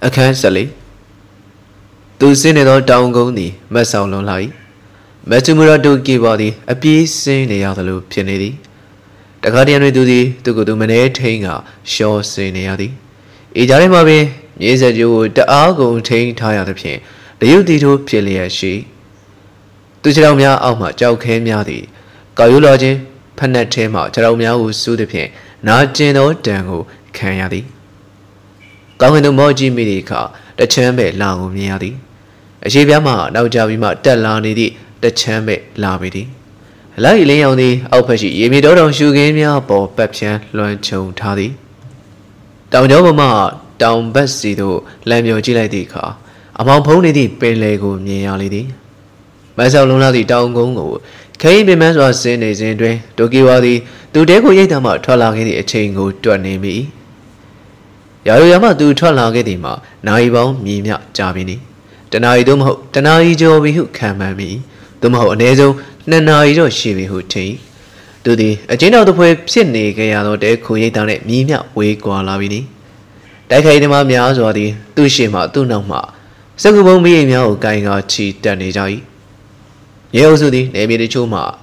Occasionally, to sin it all down goni, Massa no lie. Matumura do give body a piece in the other loop, Pianidi. The Cardian do the to go to manate hanger, sure sin yadi. Idarimabe, yes, that you the argo taint tired of pain. The duty to Pilia she. To Jeromia Alma, Jow came yadi. Gayulaji, Panatema, Jeromia who sued the pain. Not Jeno Dango, Kanyadi. Going to Moji Medica, the chamber Lango Miadi. A Shibiama, now Javima, Delanidi, the chamber Lamidi. Lightly on the Alpachi, Yemido, Shugamia, Bob Pepsian, Loncho Taddy. Down Yobama, down Bessido, Lamio Giladica. Among Pony, Benlego, Nialidi. Massa Lunadi, down Gongo. Came the man was in his entry, Tokiwadi, to decorate them out, Tolaki, a chingo, Tuanemi. Yaruyama do Tolagadima, Naibo, Mimia, Jamini. Tanai Dumho, Tanai Jovi who came at me. Dumho Nezo, Nanaido Shivi who tea. Do the agenda of the poet Sydney Gayano de Kuyadan at Mimia, we go lavini. Dakaidama Mias or the Dushima, Dunama. Sakubo Mimia, Ganga, cheat, Danizai. Yosudi, Nemi the Chuma.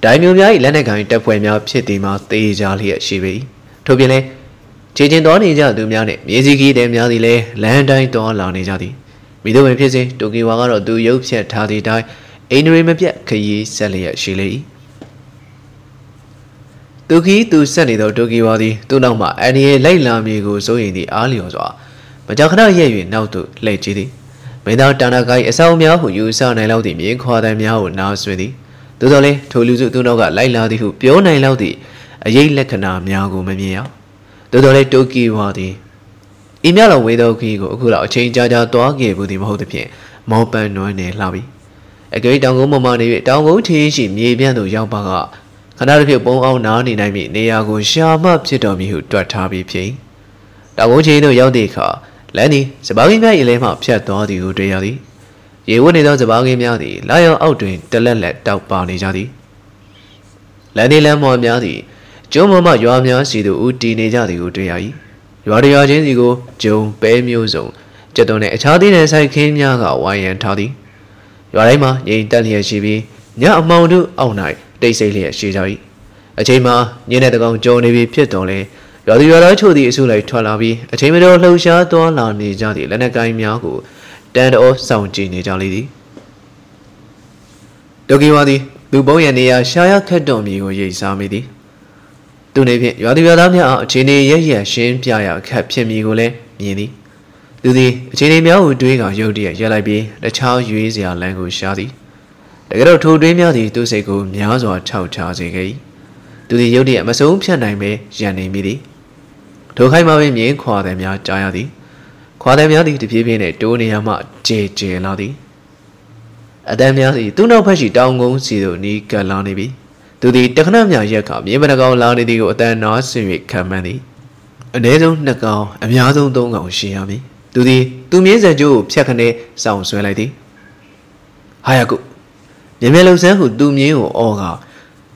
Daimia, Lenagan, Tapuemia, Pitima, Tejalia, Shivi. Tobile, Changing Donija, Dumiani, Miziki, Demiadile, Landine Don Lanijadi. Middle and Pizzi, Tokiwara, do Yopsia, Tadi die, Ainrim Pia, Kayi, Salia, Shili. Toki to Sanido, Tokiwadi, Dunama, and he lay lamigo so in the Aliosa. But Jakana Yavin now to lay chidi. Without Tanakai, a Saumia who use an allowed me, Quadamia, now sweetie. Dudole, Toluzu Dunoga, Lailadi, who pure Nailadi, a yale lekana, Miago Mamia. Dudole Toki Wadi. Imala widow Kigo, could out change Jaja Doggy with him hold the pin, Mopan no lobby. A great Dango money, Dango tea, she may be no young baga. Canada people all nanny, I mean, they are going sharp up to Tommy who taught Tabby Ping. Dango Chino Yaldeka. Lenny, the bargain may lame up, Chat Doddy, who daily. Ye wouldn't know the bargain yardy, liar out doing the let doubt barney jaddy. Lenny Lamon yardy, Joe Mamma Yamia, see the wood teenage yardy, who daily. You are the agent, you go, Joe, Bay Muso. Jadone, a tardy as I came yaga, wine and tardy. You are Emma, ye Dalia Shibi, Ya Moundu, all night, they say here, she die. A chema, ye never gone, Joe Navy Pietole. Yadi yada chodi isu like Twalabi, a chimido loja, don lani jadi, lenagai miago, dead or sound genie jalidi. Dogiwadi, Duboyania, Shia Kadomi, or ye samidi. Dunavi, Yadi yadamia, chini, ye, shin, pia, capimigole, yeni. Do the chini miao doing a yodia, yalabi, the child uses your language shadi. The girl told Damiadi to say go, mias or chow charge. Do the yodia, Maso Pianaime, Janne Midi. Tokaima mean Quadamia Jayadi. Quadamiadi to Pibine, Doniama, J. Ladi. Adamiadi, do not push it down, go see the Nika Lanibi. Do the Takanamia Yaka, Yemanago Ladi or then not civic company. A needle Nakao, a Miazon don't go Shiami. Do the 2 minutes a Jew, Piacane, sounds well lady. Hayaku. The mellow said who do me or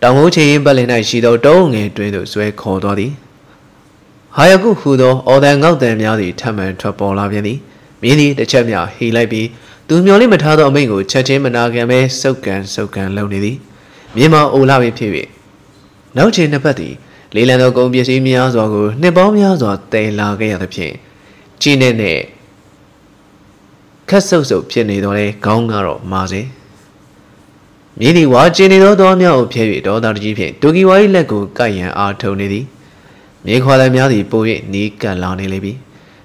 Damochi in Balina Shido don't get to sweat cold oddy. Hayaku Hudo, all that out them yardy, Taman Trapo Laviani, Mini, the Chamia, he like be, do merely Matado Mingo, Chachim and Agame, so can lonely. Mima Olavi Pivi. No chin the patty, Lilano Gombias in Miazogo, Nebomias or De La Gay at the Pien. Chinene Casoso Pienidole, Gongaro, Mazi. Mini watching it all the meal period or the GP, Dugi Wai Lego, Gayan Artonidi. Make what I'm yardy, boy, Nick and Lani Libby.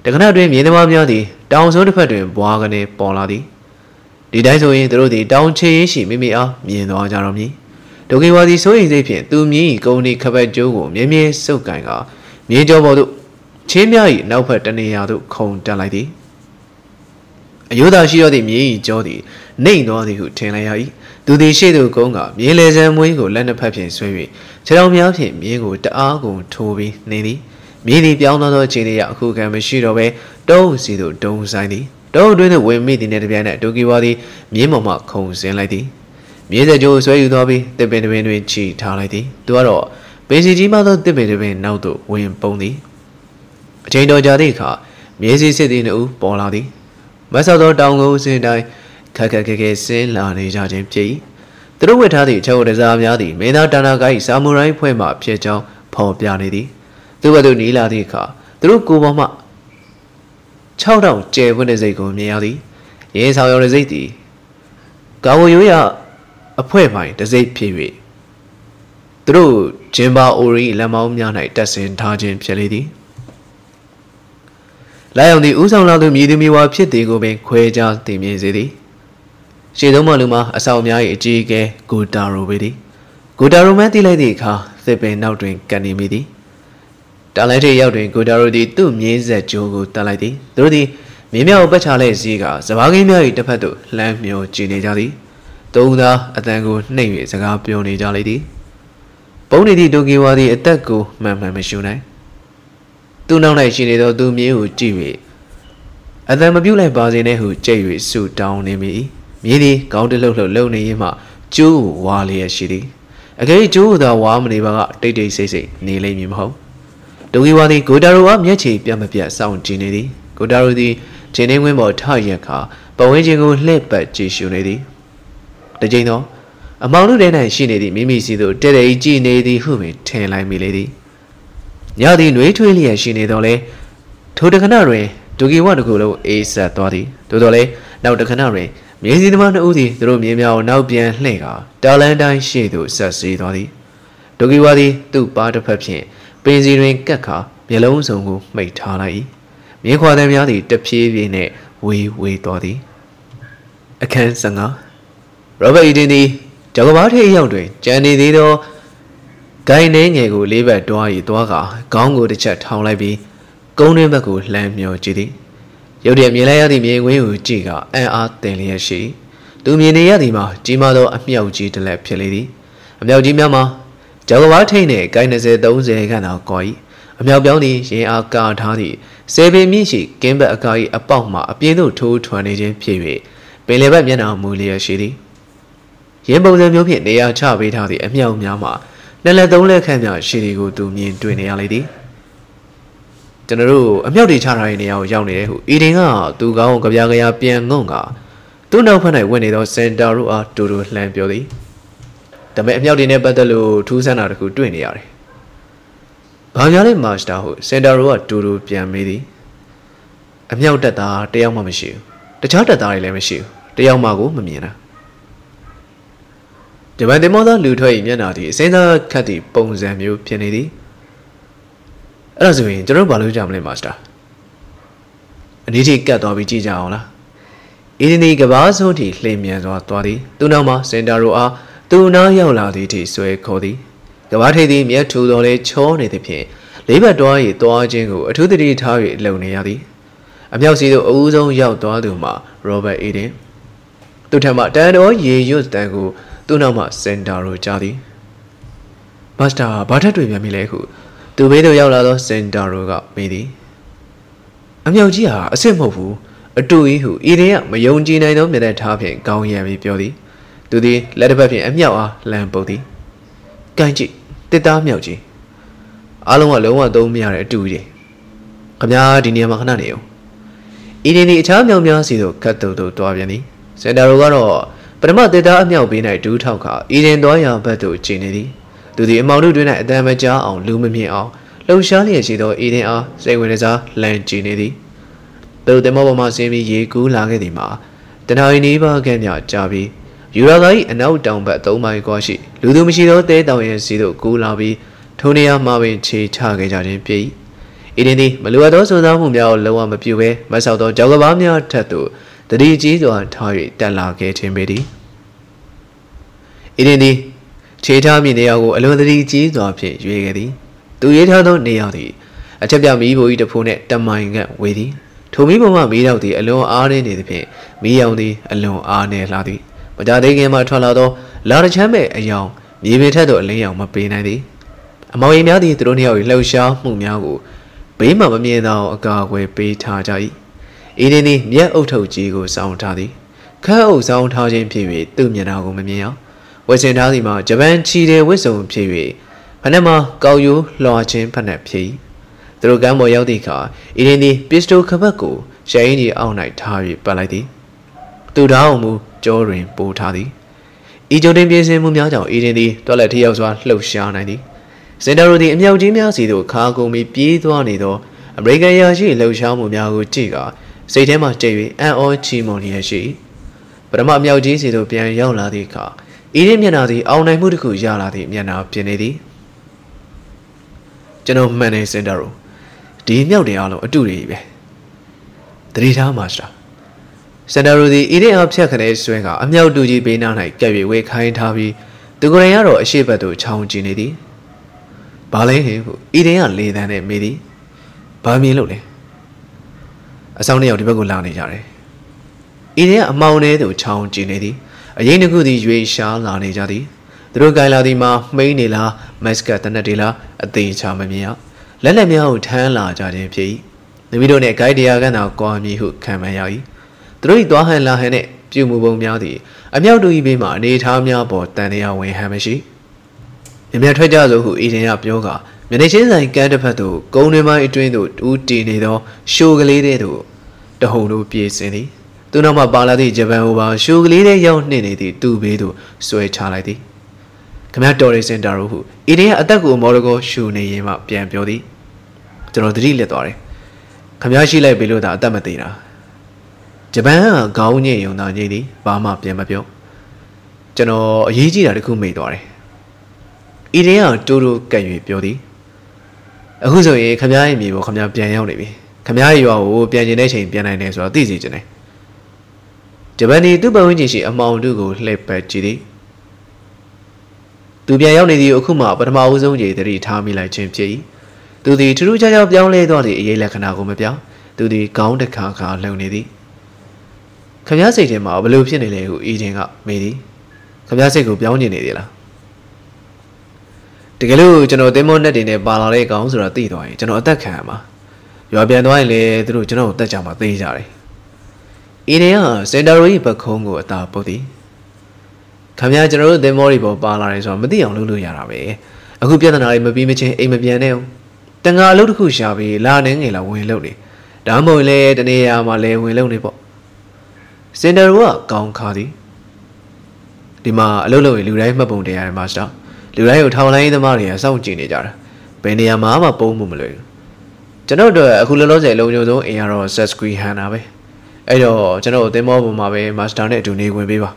The Canadian Minimum Yardy, down so the pattern, Wagane, Boladi. Did I so in through the down chain she made me up, me and all Jarami? Dugi Wadi so is a pin, do me, go ni cabet jogo, me so ganga. Me jobo, Chimia, no pattern yadu, con daladi. Yoda she or the me, Jody, nay, nor the who tenayai. Do the shadow gonga, me less and we go land a pipe and swimming. Tell me out him, me go the argo, Toby, Nady. Me the Bianno Chilia, who can be shoot away, don't see the don't signy. Don't do the wind meeting at the Vienna, Dogiwadi, me mamma cones and lady. Me the Joe's way you dobby, the Benwin cheat, tality, do it all. Basically, mother the Benwin now do, win pony. Jado Jadica, Miếng gì sẽ đi nữ bỏ lao đi. Mãi sau đó đau ngô xin đời khắc khắc khắc xin là đi cho chém chí. Từ lúc người ta thì châu để ra nhà thì mấy nào đang cái samurai phơi mà phía châu phò bia này đi. Từ vào tôi nghĩ là thì cả từ lúc cô bảo mà châu đầu chơi vấn đề gì của nhà đi. Vậy sao yêu là gì thì cả vô yếu à phơi mày để dễ phi vị. Từ lúc chém bao ori là mau nhà này đã xin tha chém phía này đi. Lại ông đi uống xong lao tôi mì đi mi qua phía tỉ của bên khuê cho tìm gì gì đi. Chỉ đúng mà lúc mà sau này chỉ cái Kotaro về đi. Kotaro mới đi lại thì khờ, sẽ bên nào chuyện cái này mới đi. Trả lại thì giao chuyện Kotaro thì tôi mì sẽ chịu của ta lại đi. Tôi thì mì miêu bắt trả lại gì cả, sau bao nhiêu miêu đập phải tụ làm miêu chỉ này cho đi. Tôi đó ở đây của này về sẽ gặp miêu này cho lại đi. Bốn này thì tôi kêu vào thì ở đây của mà siêu này. Tu nào này chỉ để đâu tu miếu hữu chi vị, anh ta mà biết lại bao giờ này hữu chi vị sưu trong này mỹ, mỹ đi câu được lâu này mà chú hòa liền xí đi, cái chú ta hòa mình đi vào đây đây xí xí này lấy miếng hậu, đồng ý hòa thì cô đã rồi nhớ chỉ biết mà biết sao chỉ này đi, cô đã rồi thì chỉ nên nguyên bảo thay nhà cả, bảo anh chị cô lấy bát chỉ sưu này đi, để chơi nó, à mau lúc đây này xí này đi, mỹ mỹ xí đồ, đây đây chỉ này đi hữu mình thay lại mỹ này đi. Nhớ thì nuôi thuê liền xin này đó lẽ, thu được cái nào rồi, tôi kêu vào được rồi lâu, ít giờ to đi, tôi đó lẽ, nào được cái nào rồi, miếng gì mà nó u thì, tôi miếng nào nào biến lẻ cả, đó là đang xí đồ sạch sẽ to đi, tôi kêu vào thì tôi bắt được phát hiện, bên dưới này các cả, miếng lông sông của mấy thằng này, miếng khoa này miếng thì tập chi về này, vui vui to đi, anh khen sang à, rồi bây giờ đi, cháu có bảo thế yêu rồi, cha đi đi đâu. Cái này nghe của lý về đua gì đua cả, con của đi chợ thâu lại bị, công nhân ta của làm nhiều chi đi, nhiều điểm như này thì mình quay hồi chỉ cả ai ở tiền liền xí, tụi mình này thì mà chỉ mà đâu nhiều chi để làm phiền đi, nhiều chi mà, cháu có bảo thế này cái này sẽ đấu dễ cái nào coi, nhiều béo đi chỉ ở cả thằng thì, sẽ bị miếng chỉ kiếm bạc cái ở bao mà biến đổi thu thuần này trên phi về, bên này bên nào mua liền xí đi, hiện bao giờ nhiều phiền này ở chợ bên thằng thì nhiều nhiều mà. Nên là tôi lấy khám nhà xí đi của tôi nhìn tuổi này lấy đi. Cho nên rồi, em nhau đi trả lại này ở trong này, ý định à, tôi gạo gặp nhau cái biến ngon cả. Tôi đâu phải này quên này đó xem đâu rồi à, tôi rồi làm việc đi. Tạm biệt em nhau đi này bắt đầu thu sản nào của tuổi này rồi. Bao nhiêu đấy mà sao, xem đâu rồi à, tôi rồi biến mấy đi. Em nhau đã ta, để ông mà mình chịu, để cháu đã ta lại mình chịu, để ông mà cũng mình nhìn à. Chỉ bằng thế mà ta lưu thôi nhà nào thì sẽ ra cái gì bông giảm nhiều phiền này đi. Ở đâu rồi, chúng nó bảo lưu giảm lên master. Anh chỉ cái đó bị chỉ giáo là, ý định cái bao số thì lên miếng rồi to đi. Tu nào mà sẽ đào ruộng, tu nào yêu là thì suy khổ đi. Cái bao thế thì miếng thu đồ này cho này thì phiền, lấy bao đó thì to trên ngủ, thứ thì đi thao về lâu này đi. Anh nhau xí đồ ưu dung giàu to được mà, rồi vậy ý đấy. Tu thằng mà trái đó gì vô tại ngủ. Tôi nào mà xem đào rồi cho đi, master bắt đầu tụi mình lấy khu, tụi bây giờ yêu là đó xem đào rồi gặp mình đi, em yêu chi à, xem hậu phụ, tụi hữu ý đấy mà yêu chi này nó mới là tháp hiện cao nhà mình biểu đi, tụi đi lại được phát hiện em yêu à làm bảo đi, cái gì, tết ta em yêu chi, à lâu mà tôi mèo để tụi gì, hôm nay đi nhà mà không ăn nhiều, ý này thì cha mèo mèo xí đồ cắt đầu đầu to vậy đi, xem đào rồi đó. Bạn mà tết ăn nhậu bên này chú thâu cả, ý đến đó giờ bắt đầu chỉ này đi. Từ thì mau đưa đứa này ta mới cho ông lưu mình hiện ông, lâu sáng thì chỉ tôi ý đến ông sẽ quên ra lên chỉ này đi. Từ thì mau bảo mà xem gì cứu là cái gì mà, từ hồi ní bao cái nhỏ cha bị, dù đó đấy anh đâu trồng bạch tổ mai qua chị, lưu tôi mới chỉ đó tết đầu giờ chỉ tôi cứu là bị, thôi nha mà mình chỉ cha cái trò này bị, ý đến đi mà lưu đó số đó không nhiều, lâu mà bị về, mà sau đó cháu có bám nhau thật tụ. Từ đi chỉ rồi thôi ta là cái trên bề đi. Ý đi, chế thao mình này của luôn đi chỉ rồi phải duy cái đi. Tôi chế thao đó này thì, anh chấp nhận mỹ bộ ít phun này tâm mai nghe quay đi. Thôi mỹ bộ mà mỹ đâu thì anh luôn ăn này thì phải, mỹ đâu thì anh luôn ăn này là đi. Mà giờ đây cái mà cho là đó, là nó chém về anh nhau, mỹ bên thay đổi lấy nhau mà bên này đi. Mà em nhớ thì tụi nó hiểu lâu sau mùng nhau của, bên mà bên nào cả quay bên thay trái. Ý nên đi nhớ ưu thầu chỉ của sao thao đi, khá ưu sao thao trên phi vị từ nhà nào cũng mình nhớ. Với xem thao thì mà Japan chỉ để với số phi vị, phần nào mà cao yếu lo trên phần này phi. သူတို့ကမ်းပေါ်ရောက်သည့်အခါအီဒင်သည်ပစ္စတိုခပတ်ကိုရှယ်အင်းကြီးအောက်၌ထား၍ပတ်လိုက်သည်သူထောင်းမှုကြောတွင်ပိုထားသည်ဤကြိုတင်ပြင်ဆင်မှုများကြောင့်အီဒင်သည်တွက်လက်ထရောက်စွာလှုပ်ရှားနိုင်သည်စင်တာတို့သည်အမြောက်ကြီးများစီသို့ခါကုန်ပြီးပြေးသွားနေသောအမေရိကန်ရာရှိလှုပ်ရှားမှုများကိုကြည့်ကာစိတ်ထဲမှကြည့်၍အံ့ဩချီးမွမ်းလျက်ရှိပထမအမြောက်ကြီးစီသို့ပြန်ရောက်လာသည့်အခါအီဒင်မျက်နှာသည်အောင်နိုင်မှုတစ်ခုရလာသည့်မျက်နှာပြင်နေသည်ကျွန်တော်မှန်တယ်စင်တာတို့ဒီမြောက်တွေအားလုံးအတူတူပဲတတိထားမှာရှာစင်တာတို့သည်အီဒင်အားဖြတ်ခနဲဆွဲကအမြောက်တူကြီးဘေးနား၌ကပ်၍ဝေခိုင်းထားပြီးသူကိုယ်တိုင်ကတော့အရှိတ်ဘက်သို့ချောင်းကျင်နေသည်ဘာလဲဟင်ဟုအီဒင်ကလေသံနဲ့မေးသည်ဘာမြင်လို့လဲအဆောင်တစ်ယောက်ဒီဘက်ကိုလာနေကြတယ်အီဒင်ကအမောင်ထဲသို့ချောင်းကျင်နေသည်အရင်တစ်ခုသည်ရွေရှားလာနေကြသည်သူတို့ကိုင်လာသည်မှာမှိန်းနေလားမက်စကတ်တနက်တွေလားအသေးချာမမြင်ရလက်လက်များကိုထမ်းလာကြခြင်းဖြစ်၏သူတို့နှင့်ဂိုက်တရားကန်တော်ကွာမြည်ဟုခံမှန်းရ၏သူတို့၏သွားဟန်လာဟန်နှင့်ပြုမှုပုံများသည်အမြောက်တို့၏ဘေးမှအနေထားများပေါ်တန်တရားဝင်ဟန်မရှိမြမြထွက်ကြသို့ဟုအီဒင်ကပြောကမျက်နှာချင်းဆိုင်ကန်းတစ်ဖက်သို့ကုန်းတွင်ပိုင်းအတွင်းသို့တူးတီနေသောရှိုးကလေးတဲ့သို့တဟုန်တို့ပြေးဆင်းသည်သူနောက်မှပါလာသည့်ဂျပန်ဟိုပါရှိုးကလေးတဲ့ရောက်နှင့်နေသည့်သူ့ဘေးသို့ဆွဲချလိုက်သည်ခမရတော်ရီစင်တာတို့ဟုအီဒင်ကအသက်ကိုမော်ဒဂိုရှူနေရင်မှပြန်ပြောသည်ကျွန်တော်သတိလစ်သွားတယ်ခမရရှိလိုက်ပြီလို့သာအသက်မသေးတာဂျပန်ကခေါင်းညင်ယုံသာညင်သည်ဘာမှပြန်မပြောကျွန်တော်အရေးကြီးတာတစ်ခုမေ့သွားတယ်အီဒင်ကတိုးတိုးကပ်၍ပြောသည်အခုဆိုရင်ခမရရဲ့မြေပေါ်ခမရပြန်ရောက်နေပြီခမရရဲ့ရွာကိုပြန်ကျင်တဲ့အချိန်ပြန်နိုင်တယ်ဆိုတော့သိစေချင်တယ်ဂျပန်ဒီသူ့ပတ်ဝန်းကျင်ရှိအမောင်တို့ကိုလှည့်ပတ်ကြည့်သည်သူပြန်ရောက်နေသည့်အခုမှပထမဦးဆုံးကြိမ်သတိထားမိလိုက်ခြင်းဖြစ်၏သူသည်ထူးထူးခြားခြားပြောင်းလဲသွားသည့်အရေးလက္ခဏာကိုမပြောင်းသူသည်ခေါင်းတစ်ခါခါလှုပ်နေသည်ခမရစိတ်ထဲမှာဘလို့ဖြစ်နေလဲဟုအီဒင်ကမေးသည်ခမရစိတ်ကိုပြောင်းနေနေသေးလားတကယ်လို့ကျွန်တော်သင်္ဘောနဲ့တင်နေပါလာတဲ့ကောင်ဆိုတာသိသွားရင်ကျွန်တော်အသက်ခံရမှာရွာပြန်သွားရင်လေသူတို့ကျွန်တော်ကိုတတ်ကြမှာသိကြတယ်အီဒင်ကစင်တာရို၏ပခုံးကိုအသာပုတ်သည်ခမရကျွန်တော်တို့သင်္ဘောတွေပေါ်ပါလာတယ်ဆိုတော့မသိအောင်လုပ်လို့ရတာပဲအခုပြဿနာတွေမပြီးမချင်းအိမ်မပြန်နဲ့ဦးတန်ခါအလုပ်တစ်ခုရှာပြီးလာနေငယ်လာဝင်လုပ်နေဒါမှမဟုတ်လေတနေရာမှာလည်းဝင်လုပ်နေပေါ့စင်တာရိုကကောင်းခါသည်ဒီမှာအလုပ်လုပ်ရင်လူတိုင်းမှတ်ပုံတင်ရတယ်မာစတာလူတိုင်းကိုထောင်လိုင်းသမားတွေကစောင့်ကြည့်နေကြတာဘယ်နေရာမှာမှပုံမှုမလွယ်ဘူးကျွန်တော်တို့အခုလောလောဆယ်အလုံးစုံဆုံးအိမ်ကတော့ set screen ဟန်တာပဲအဲ့တော့ကျွန်တော်သင်္ဘောပေါ်မှာပဲမာစတာနဲ့အတူနေဝင်ပေးပါ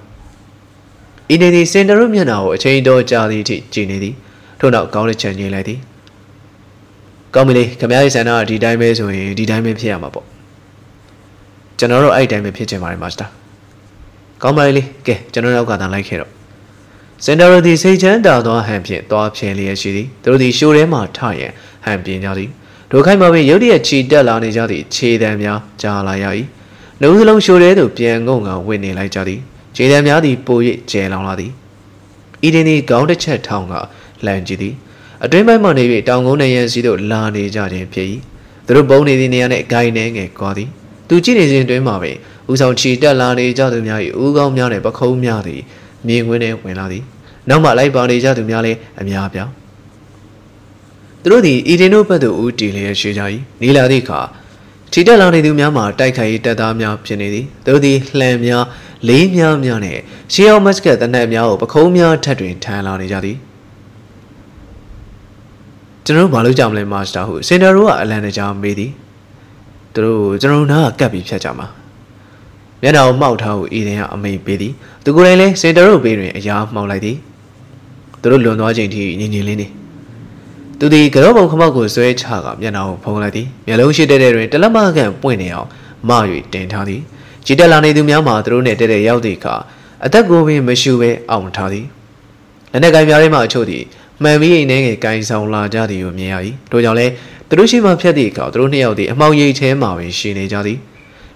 အီဒင်သည်စင်တာရိုမျက်နှာကိုအချိန်တော်ကြာသည့်အထိကြည့်နေသည်ထို့နောက်ကောင်းတဲ့ချန်ကြီးလိုက်သည်ကောင်းပြီလေခမရရဲ့ဆန္ဒကဒီတိုင်းပဲဆိုရင်ဒီတိုင်းပဲဖြစ်ရမှာပေါ့ကျွန်တော်တို့အဲ့တိုင်းပဲဖြစ်ချင်ပါတယ်မာစတာကောင်းပါလေကဲကျွန်တော်နောက်ကတန်းလိုက်ခဲ့တော့စင်တာရိုသည်စိတ်ချမ်းသာသောဟန်ဖြင့်သွားဖြဲလျက်ရှိသည်သူတို့သည်ရှိုးထဲမှထရန်ဟန်ပြင်းကြသည်ထိုခိုက်မှာပင်ရုတ်တရက်ချီတက်လာနေကြသည့်ခြေတံများကြားလာရ၏နှုတ်စလုံးရှိုးထဲသို့ပြန်ငုံငါဝင်နေလိုက်ကြသည်ခြေတံများသည်ပို၍ကျယ်လောင်လာသည်အီဒင်သည်ခေါင်းတစ်ချက်ထောင်းကလှမ်းကြည့်သည်အတွင်းပိုင်းမှနေ၍တောင်ကုန်းနေရန်စီသို့လာနေကြခြင်းဖြစ်၏သူတို့ပုံနေသည့်နေရာနှင့်ဂိုင်းနှဲငယ်ကွာသည်သူကြည့်နေစဉ်တွင်မှပင်ဦးဆောင်ချီတက်လာနေကြသူများ၏ဦးခေါင်းများနှင့်ပခုံးများသည်မြင်ကွင်းထဲဝင်လာသည်နောက်မှလိုက်ပါနေကြသူများလည်းအများအပြားသူတို့သည်အီဒင်တို့ဘက်သို့ဦးတည်လျက်ရှိကြ၏နေလာသည့်အခါထီတက်လာနေသူများမှာတိုက်ခိုက်ရေးတပ်သားများဖြစ်နေသည်သူတို့သည်လှံများလေးများများနဲ့ရှေးအောင်မတ်စကတ်တနက်များကိုပခုံးများထက်တွင်ထမ်းလာနေကြသည်ကျွန်တော်တို့ဘာလို့ကြောင်မလဲမာစတာဟုစင်တာရိုကအလန်တကြားမေးသည်သူတို့ကျွန်တော်နားကပ်ပြီးဖြတ်ကြမှာမျက်နှာကိုမှောက်ထားဟုအီဒင်ကအမိန်ပေးသည်သူကိုယ်တိုင်လည်းစင်တာရိုဘေးတွင်အရာမှောက်လိုက်သည်သူတို့လွန်သွားချိန်ထိညင်ညင်လေးနေသူသည်ကတော့ပုံခမောက်ကိုဆွဲချကမျက်နှာကိုဖုံးလိုက်သည်မျက်လုံးရှိတဲ့တွင်တလက်မကန်ပွင့်နေအောင်မ၍တင်ထားသည်ကြည်တက်လာနေသူများမှာသူတို့နဲ့တဲ့ရောက်သည့်အခါအသက်ကိုပင်မရှူပဲအောင်ထားသည်လက်နက်ကိုင်များထဲမှအချို့သည်မှန်ပြီးအိမ်ထဲငယ်ကိုင်ဆောင်လာကြသည်ကိုမြင်ရ၏ထို့ကြောင့်လည်းသူတို့ရှိမှဖြတ်သည့်အခါသူတို့နှစ်ယောက်သည်အမှောင်ရိပ်ထဲမှာပင်ရှိနေကြသည်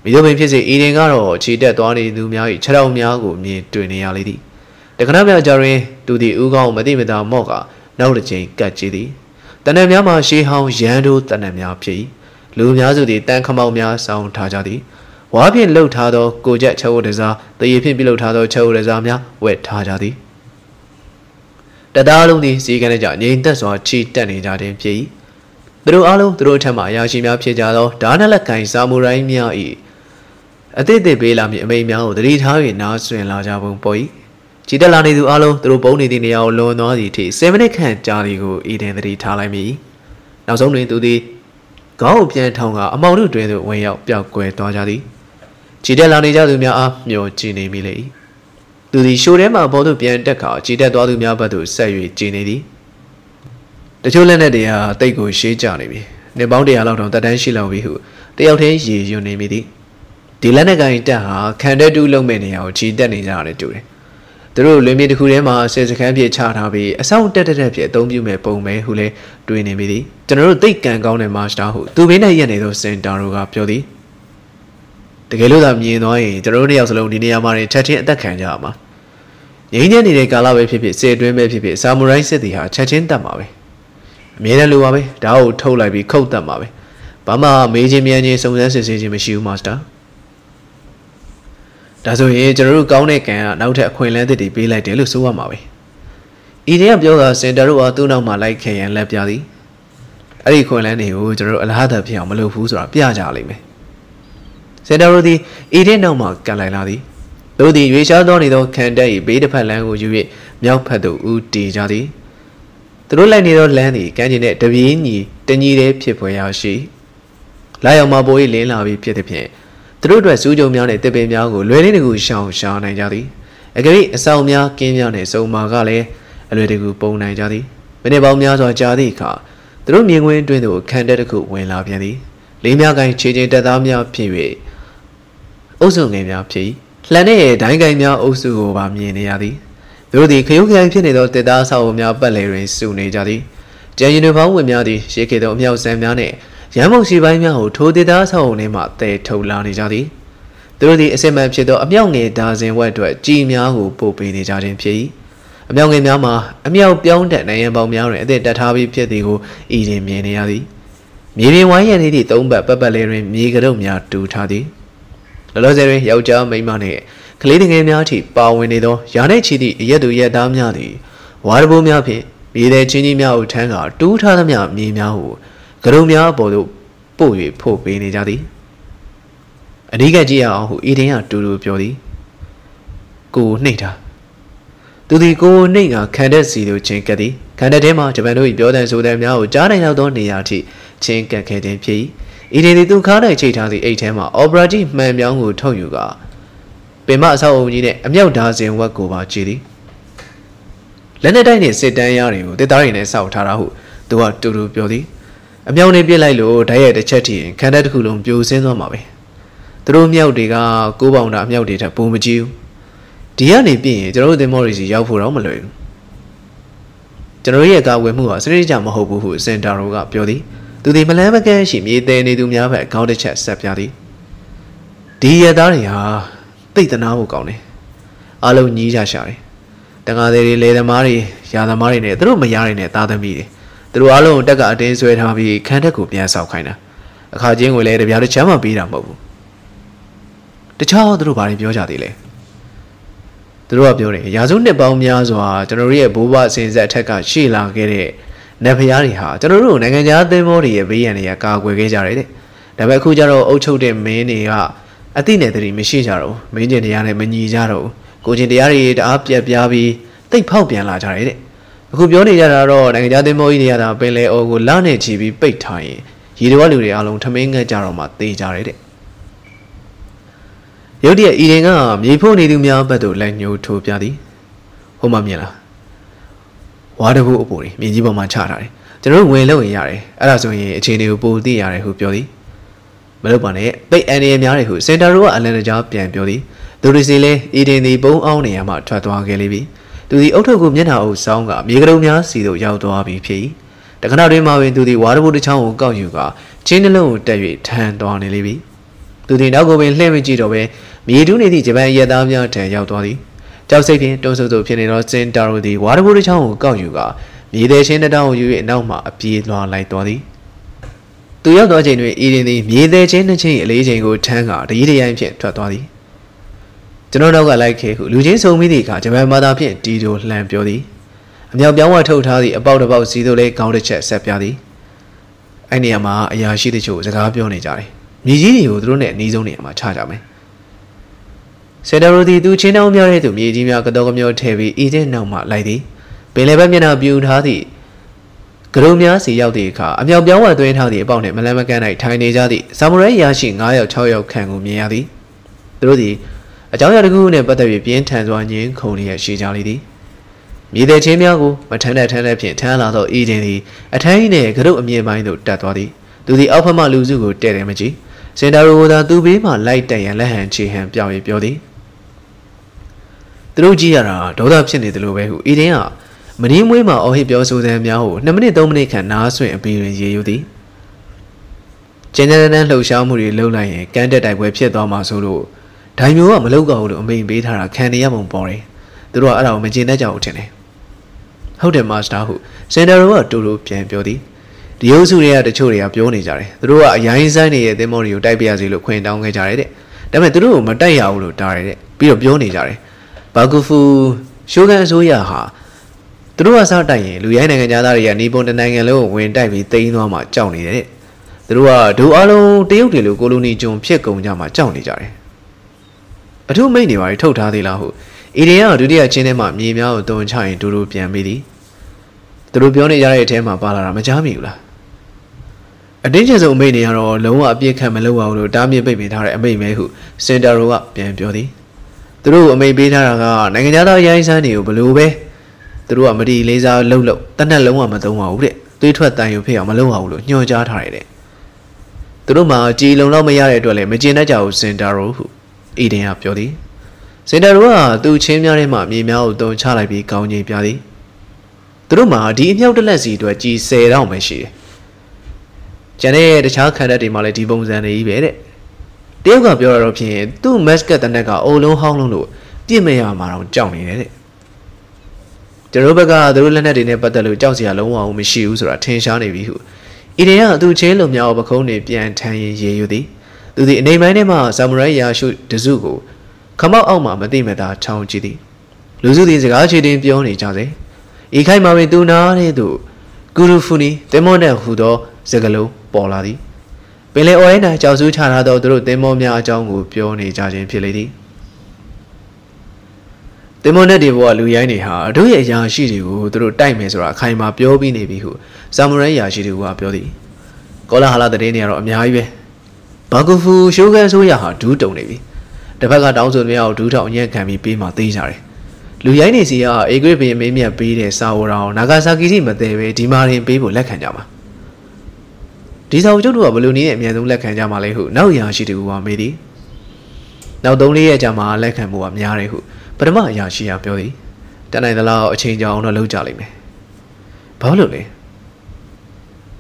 မိတို့ပင်ဖြစ်စေအီဒင်ကတော့ခြေတက်သွားနေသူများ၏ခြေထောက်များကိုမြင်တွေ့နေရလေသည်တခဏမှကြာတွင်သူသည်ဦးခေါင်းမတိမတာမော့ကနောက်တစ်ချိန်ကတ်ကြည့်သည်တနက်များမှာရှေးဟောင်းရန်တို့တနက်များဖြစ်၏လူများစုသည်တန်ခမောက်များဆောင်းထားကြသည်ဝါဖြင့်လှုပ်ထားသောကိုကြက်ချောဝတ်တစားတရေဖြင့်ပြုလုပ်ထားသောချောဝတ်တစားများဝတ်ထားကြသည်တသားလုံးသည်စီကံကြငြိမ်သက်စွာချီတက်နေကြခြင်းဖြစ်၏ Through Alo, through Chamaya, Shimia Pijalo, Dana Lakai Samurai Miai. A day they bail me out the read how in Nasu and Lajabun Poi. Chidalani do Alo, through Boni Dinia, low naughty, 7 acres, Johnny who eat and read Talami. Now, only to the Go Piantonga, a mountain drain the way out Pianque Tajadi. Chidalani Jadumia up your Gini Mili. Do the show them about the Pianteca, Chidadumia Badu say with Gini. The children at the take good she Johnny. The bounty allowed on the dance she love you. The outage is your name. The Lanaga in Taha can do long many out. She then is on it to it. The rule limit who Emma says can be a chart hobby. A sound that a don't you may pong may who lay doing a midi. General Dick and Gown and Master who do win a yenedo sent Daruga Piodi. The Galuda Minoi, the Rony of Londinia Mari chatting at the Kanyama. The Indian in a Galawe Pipi said to him a Pipi Samurai said the heart chatting Damawi. Miraluabe, thou told I be cold that mabe. Bama, major mania, some necessary machine master. That's a Jeru Gaunek and out at Queen Lady be like the Lusua mabe. Idia Biola sent Darua to Nama like Kay and Lepiadi. Ari Quilani, who drew a hada Piamalu, who's a Piajali. Said Arudi, Idi Nama Galanadi. Though the Richard Donido can day be the palan would you be Miopadu Uti Jadi. The Rolaniro Landy, Ganet, the Vini, the Nide Pipoyashi. Lion Maboy Lena be Pietipian. The road was Ujo Mian at the Bemiago, Lenigu Shao Shao Najadi. A great Salmia came on his own Margale, a little bone Najadi. When about Miaz or Jadi car, the room you went to the candidate cook when Lapiani. Limiaga changing the Damia Piwe. Also named Yapi. Lane, Dangamia also over Mianiadi. Through the Kyuka Pinet of the Dasa of Mia Ballerin soon a jaddy. Janunipa with Miadi, shake it of Miao Samiane. Yamoshi by Miao told the Dasa only mat they told Lani Jadi. Through the SMM Chido, a young eight dozen went to a G Miahu Pope in Jardin P. A young Miama, a Miao beyond that name about Miao, that Harvey Pietigo eating Mianiadi. Maybe why any did don't but Ballerin Migadomia to Taddy. The Lozere Yauja made money. Cleaning a meaty, bowing it all, Yanechidi, Yedu Yadamiadi. Warbu meapi, be there Jinny meow tanga, do Tanamia, me meow. Karumia bodu, boy, poop in a daddy. A digagia who eating a doodoo beauty. Go nita. Do the go nigga, can't see the chinkadi. Can't a dema to Vanu, Biodan so them now, Jana Doniati, Chinkakadin P. Eating the Dukana Chita the eight emma, Obraji, Mam Yangu Toyuga. Bema sao unit, a meow dancing what go about chili. Lenadine said Diario, the darkness out Tarahu, do what to do beauty. A meow nebby lilo, diet a chatty, and cannot coolum beauty no mummy. Through meow diga, go bound up meow data boom at you. Diani be, the road the Morris Yaufu Romalo. General got with Mua, Sri Jamahobu, who sent Daruga beauty. Do the Malamagan she meet the Nidumia at counter chat sapiati. Dear Daria. Take the now gone. Allo Nija Shari. The other lay the Mari, Yada Marine, through my yarnet, other meeting. Through Allo, Daga days where Harvey can't cook near South China. A carjing will lay the other chamber beat up. The child drew by Biojadile. Through a beauty, Yazunde Baumyazwa, General Buba since that Taka Sheila Gere, Napiariha, General Naganja de Mori, a B and a Kagwegare. The Bakujaro Ocho de Mania. A thin at the Mishijaro, Majorian and Menijaro, Gojin Diari, Apia Biabi, take Paupian Lajare. Gubioni Jaro, and Yademo Idiada, Bele or Gulane Chibi, big time. He devalued along Taminga Jaromat, they jarred. Yodia eating arm, Yiponi Dumia, but to lend you to Piadi. Homamilla. What a whoop, Mijibo Machari. The room way low yare, Alazoe, Chenu Bull Diare, who Piadi. Melopane, big any Yarihu, Sentarua, and Lenaja, Pian Beauty. Do the Sile, eating the bone only about Tatuan Galibi. Do the Otogumiana O Songa, Migromia, Sido Yautua BP. The Canarima into the Waterwood Chow Gauga, Chinalo, David, Tanduan Libi. Do the Nagobe Lemigidaway, Miduni Japan Yadamia, Tayautuadi. Joseph, don't so to Pianino Sentaru, the Waterwood Chow Gauga, Mide Shenadao, you and Nama, a Pied Law like Doddy. Do you know genuine eating the Mide Chenachin, Legion go tanga, the Idian Piet to a toddy? General like Lugin so medica, Jaman Mada Piet, Dido Lamp Beauty. And now Biawa told Toddy about Sido Lake County Chat Sapiadi. any ama, ya she chose a carpion jari. Niji, you drone at Nizoni, my charger. Said already, do chin on your head to me, Jimmy, your tabby, eating no mat lady. Belabamina, beaut hardy. Grumia, see out the car. I'm your biawa doing how the bonnet, Malamakanai, tiny jaddy. Samurai yashing, I'll tell your kangu meadi. Rudy, a jolly goon and butter with being tans one yin, coney as she jolly. Mide Chemiago, Matana Tanapin, Tanado, Edeni, a tiny group of mere mind of Tatwadi. Do the upper man lose good dead energy? Send our order to be my light day and lehand she hand Piawi Piodi. Through Giara, Doda Psin is the Lube who eating up. Many women or he Piosu than Yahoo, Namini Dominic and Nasway and Piri Yudi. General and Lo Shamuri Low Lion, Candid I Websia Doma Solo. Time you up, Logo, and being beat her a candy among boy. The Royal Majina Joutene. How the master who sent her over to Lube and Piodi. The Osuria, the Churia, Pionizare, the Rua Yainzani, the Morio Dibiazilu, Quaint Down Gajare, Damatru, Matayau, Tare, Pio Pionizare, Bagufu, Sugar Suyaha, the Rua Sartai, Luana and Jadaria, Nippon and Angelo, when Dibi Tainoma, Johnny, the Rua, do allo, Teutilu, Goluni, John Pico, Yama, Johnny Jare. A two many are tota de lahu. Idea, do dear Chinema, Mimia, don't shine to Rupian Bidi. The Rupioni Jare Tema, Palamajamula. A dangerous Omania or Loa Pia Camelo or Damia Baby Tar and Baby who sent her up Pian Piodi. The Ru may be Taraga, Nangada Yaisani, Balube. The Ru Amadi lays out Lolo, Tana Loa Matoma, do it what time you pay a Maloa, your jar hide. The Ruma, G. Lonomaya Dole, Magina Jow sent her eating up Piodi. Send her do Chimyarima, Mimel, don't Charlie be Gauni Piadi. The Ruma, the India the Lassie to a G. say down, Mashi. Janet, the child can at Malati bones and evade it. They got your opinion, two mascot and naga, all long honolulu. They may are my own Johnny in it. The Rubaga, the Rulanat in a battle, Josie alone, which she used her attention if you. In a year, do chain of your bacone, Pian Tan Yudi. Do the name anima, Samurai Yashu, the Zugo. Come out, Oma, Madimata, Town Chidi. Luzu is a gachi in Pioni, Jose. Ikai Mari do not do. Guru Funi, Demona Hudo, Segalo. Poladi. Pele Oena, Jazu Chanado, Demomia Jangu, Pioni, Jajin Pilidi. Demona de Wa Luyaniha, do ye young Shidu, through time is ra, Kaima Piobi Nebihu, Samurai Yashidu, Apiodi. Kola Hala the Denia of Miawe. Bagufu, Sugar Suyaha, do Donevi. The Paga Dowson Miao, do Town Yan can be Matizari. Luyanisia, a gripping made me a bead and sour round Nagasaki, but they were demanding people like Kanjama. This how you do a balloon and Mianum like and Jamalehu. Now Yashi do one midi. Now don't lay a Jama like and Mua Miarehu. But a ma Yashi a beauty. Then I allow a change on a low jolly me. Paulune.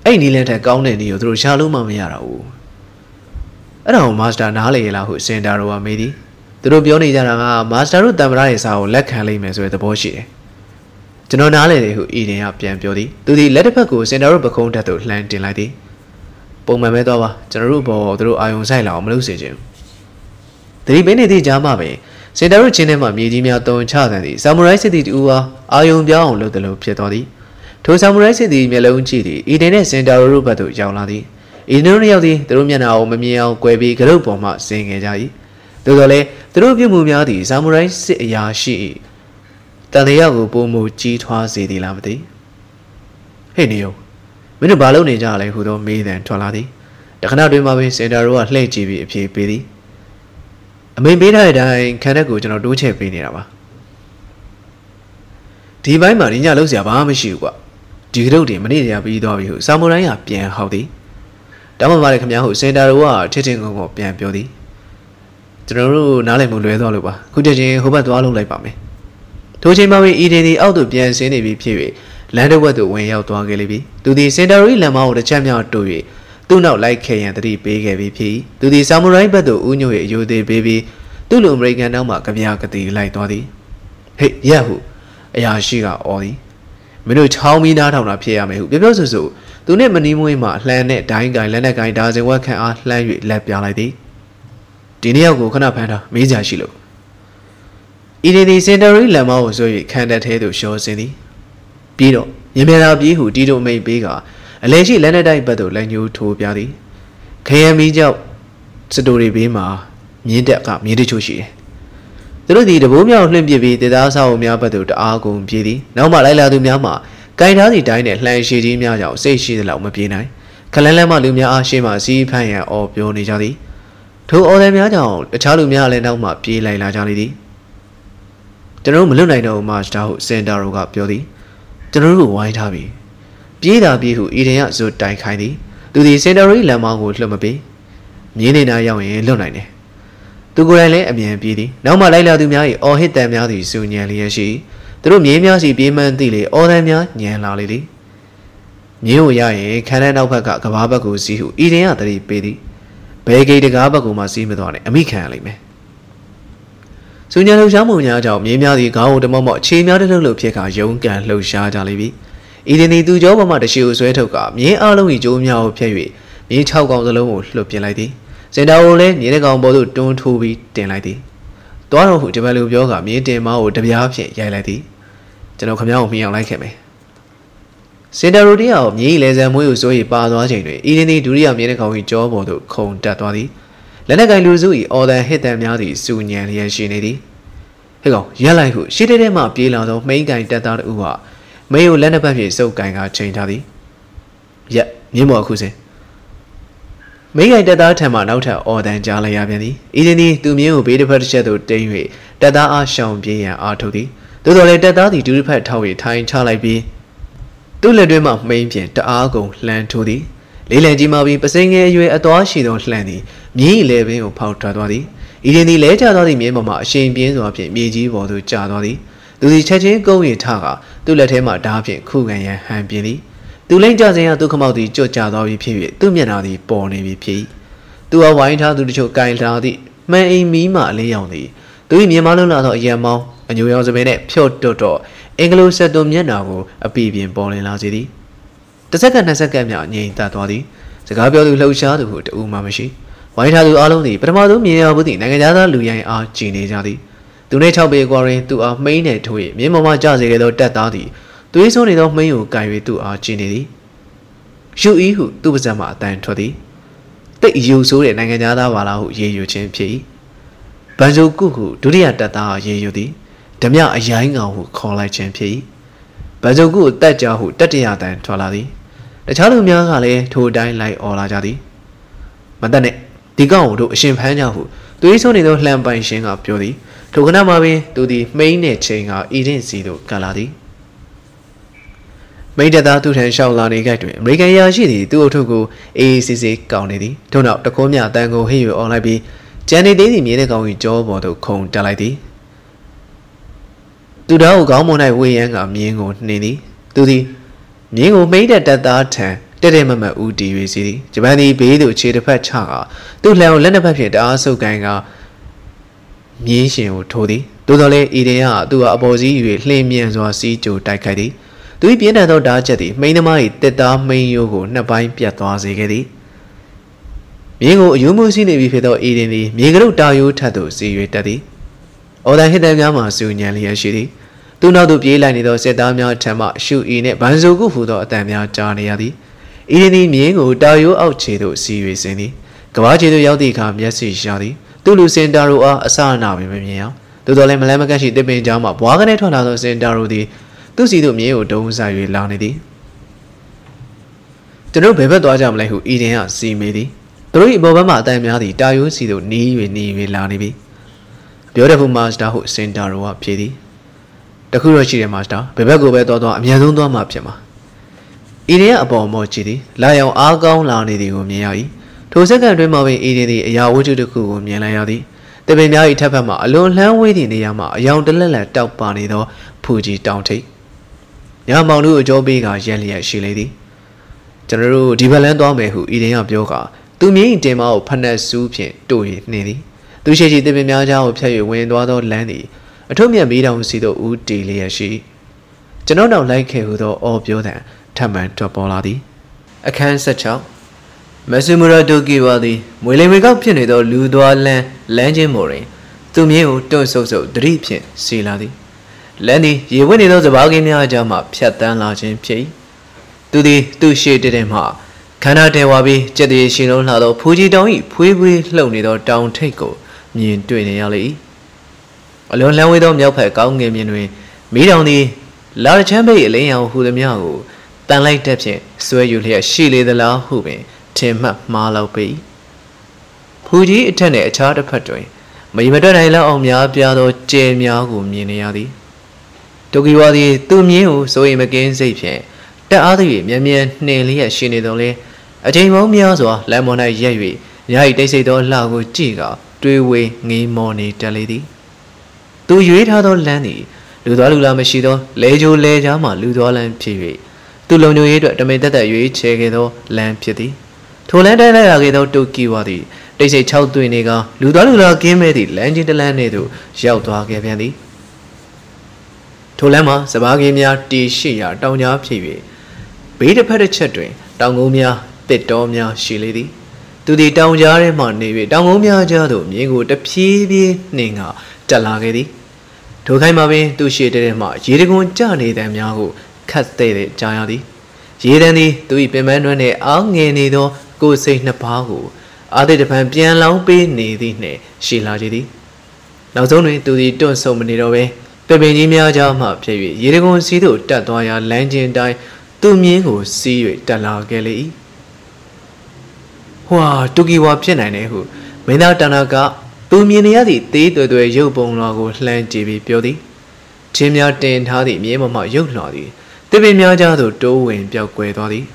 Any let a gown and you through Shaluma Miarao. And now Master Nalela who sent Darua midi. The Rubioni Jaranga, Master Rutamra is our lack halimes with the Boshi. To know Nale who eating up Pian beauty. Do the Lettapago send our Bacon tattoo land in lady. Pomamedova, Jarubo, through Ion Sila, Melusijim. The Benedi Jamabe, Sendaru Chinema, Midimia Don Chardani, Samurai City Ua, Ion Bion Lodelo Pietodi. To Samurai City Melon Chidi, Idene Sendaru Batu Jauladi. In Nuriadi, the Rumiana, Mamia, Quebi, Galopoma, Sing Ejai. Dodole, the Ruby Mumiadi, Samurai Sitia Shi. Taniago Bomu Chitwa City Lamati. Hey, Neo. When a balloon is a who don't mean than Toladi, the Canadian said I wrote late GB if you pity. I may be dying, can I go to no duce pinava? Divine Marina looks your barm is you. Digilty, Mania be W, Samurai up, Pian Howdy. Dama Malacamiahu said I was chitting of Pian Beauty. General Nalamu with Oliver, could you hope to all like Bammy? Told Mammy eating the out of Pian Sandy period. Land over the way out to Angelibi. Do the Sendari Lamau the champion to it. Do not like K and 3 big AVP. Do the Samurai Badu Unue, you the baby. Do loom break and Nama Kaviakati like Noddy. Hey, Yahoo! Ayashiga Odi. Minuch how me not on a Piamehu. Because so. Do not many women land at dying guy Lenagai doesn't work and art land with Lapiality. Diniago Kanapana, Mizia Shilo. It is the Sendari Lamau so you can't head to show Cindy. Beetle, you may not be who Dido may bigger, Alleji Lenadai Bado Lanyu to Biadi Kayamija Sadori Bima Midaka Midichushi. The Rudi, the Bumia of Limbibi, the Dasa Miabado, the Argo Pidi, Nama Lala Dumiama, Kainadi Dine at Lanshi Miao, say she the Lama Pinai, Kalalama Lumia Ashima, Si Paya or Pionijadi. To Odamiado, the Chalumia Lenama P. Laila Jalidi. The room Lunino marched out, sent Daruga Piodi. The room White Habi. Pida be who eating out so die kindly. Do the sendary lama would lumabi? Yenina young and lunine. Do go and be a pity. Now my Laila Dumia, or hit them out soon nearly as she. The room Yamia, she be man dilly, all them yard, near lolly. New yae, can I now pack up Kababago see who eating out the pity? Peggy the Gabago must see me on it, and me can't leave me. Soon you know, Jamunia, Yamia, the gold, the mamma, she nodded a look, check our young and low shard, Olivi. Ideni do job among the shoes, where took up. Ye are Louis Jumia, Pierre. Ye talk on the low, look, lady. Send out all in, ye gone bold, don't who be, then lady. Don't know who to value yoga, me, dear Mao, to be up, ye lady. Then come out, me, like me. Send out the out, ye less than we so ye bad on genuine. Ideni do the American job or to count that body. Let a guy lose it, or then hit them yardy soon, ye she lady. Hello, ye like who? She did him up, ye lot of main guy that out uva. May you land up here so kind of change, Daddy? Yeah, you more cousin. May I that time out or than Jolly Abbey? Ideni do me be the first shadow day that are shown being an artody. Do the letter daddy do the pet toy time, Charlie be. Do let him up, main pin, the argo land to thee. Lily Jimma be passing you at all she don't landy. Me living or powder daddy. Ideni later daddy me, Mamma, shame being or meji or to jar daddy. Do the church go in Tara? Do let him out darping, cool and billy. Do lengths and do come out the Joja period. Do me now the born in VP. Do a white out to the choke guy daddy. May me marley only. Do me a maluna or yamau, and you also made it pure dodo. Anglo said domianago, a baby and born in Lazidi. The second has a gamma, nay that body. The gabio to low childhood, umamashi. White out to all only, but a mother me out with the Nagada, Luyan are genius daddy. Do not have a quarry to our main head to it. Mimma Jazzy or Dead Daddy. Do his only of Mayu guy to our genie. Shoot you who do Zama than toddy. Take you so and Nagada Walla, ye you champion. Banjo Gugu, do the Dada ye you the. Damia a yang who call like champion. Banjo good that Jahu, Dadia than Toladi. The child of Miangale to dine like all a daddy. Madame, the gown to champagne who do his only of lamb by shing up beauty. Tokanamabe to the main chain are eating Sido Kaladi. Made that to Shao Lani Gatway. Rigayajidi, do to go ACC County. Turn out the Komia, Dango, he will all be. Jenny Diddy made a going job or to Kong Daladi. Do thou Gamona way and a mean old ninny? Do the Ningo made that that ten. Did him a UD city. Jabani be to cheat a patch hanger. Do Lao Lenapapia also ganger. Ye shall toddy. Do the lay idea, do a bozy, you claim me as a sea to Taikadi. Do it be another darchety, may the might that dark may you go, Napine Piatazigadi. Mingo, you must see if you don't eat any, Migro Tayu Tato, see you daddy. Or I hit them yama soon, nearly as shitty. Do not do be like it or set down your tama, shoot in it, banzo go food or damn your Johnny Yadi. Eating Mingo, Tayu out cheto, see you is any. Kawachi to Yadi come, yes, she shoddy. Do Lucien Daru a Sana, Mimia? Do the Lamakashi de Benjama, Wagner to another Saint Darudi? Do see to me, don't say you lanity. The no paper dojam like who eating out, see me. Three Bobama, Damiadi, Dayu, see to knee with knee with lanibi. Beautiful master who Saint Darua pity. The Kurochi master, Pebago Bedodo, Miadundo Mapchama. Eating upon more chitty, Lion Algon lanity, Umiai. To second dream of eating a yawu to cool Mianayadi. The Benai Tapama alone land waiting the Yama, young the little doubt bunny though, Puji Dante. Yamanu Joe Bigger, jelly as she lady. General Divaland Dome who eating up yoga. Do me in them out, Pana soup, do it, Nini. Do she the Benaja will tell you when Dwado Landy. I told me a beat on Sido Ood daily as she. General like who though all builder, Taman Topoladi. I can't such out. Masumura Doki Wadi, William Megapin or Ludua Lange Mori. To me, don't so dreepin, see Landy. Landy, you win it all the bargain, Jama, Piatan Large and Pay. Tu di tu she did him ha. Kana de wabi, jetty she no lado, puji don't eat, pui lonely or down tickle. Mean doing a yali. Alone, now we don't yelp at gong game in me. Meet on the large chamber, lay out who the meow. Tan like depth, swear you hear she lay the law who me. Tim up marlow be. Puji attended a chart of patron. My mother, I love mea piano, jay meow, mean yadi. Togiwadi, two mew, so him again, say. That other mean nearly as she need only. A jay mo meows or lemon eye yay. Yay, they say don't laugh with jigger. Do we need money, lady? Do you eat her don't landy? Ludolula machido, lejo lejama, ludol and piri. Do long you eat the method that you eat, chegedo, lampity. To land and lagido to kiwadi. They say chow to nigger, Ludolula game at it, landing the landido, shout to Hagavendi. To Lama, Sabagimia, D. Shia, down your piri. Beat a petty chattery, Dangumia, the domia, she lady. To the down yard money, Dangumia jado, Mingo, the piri, Ninga. Jalagedi. To come away, do she did him, Jirigun Johnny, them Yahoo, cut dated Jayadi. Jirani, do it be man when they ang nido, go say Napago. Other the Pampian long be needy, nay, she lagedy. Now only do the don't so many away. Baby Nimia Jama, baby, Jirigun see do that while your landing die, do me who see you, Jalageli. Wah, Duki Wapchen, I know who. Without Danaga. Two million to a young bongo, land GB beauty. Chimia taint hardy, me mamma, young lordy. Devin Miajado, do and Biaque doddy.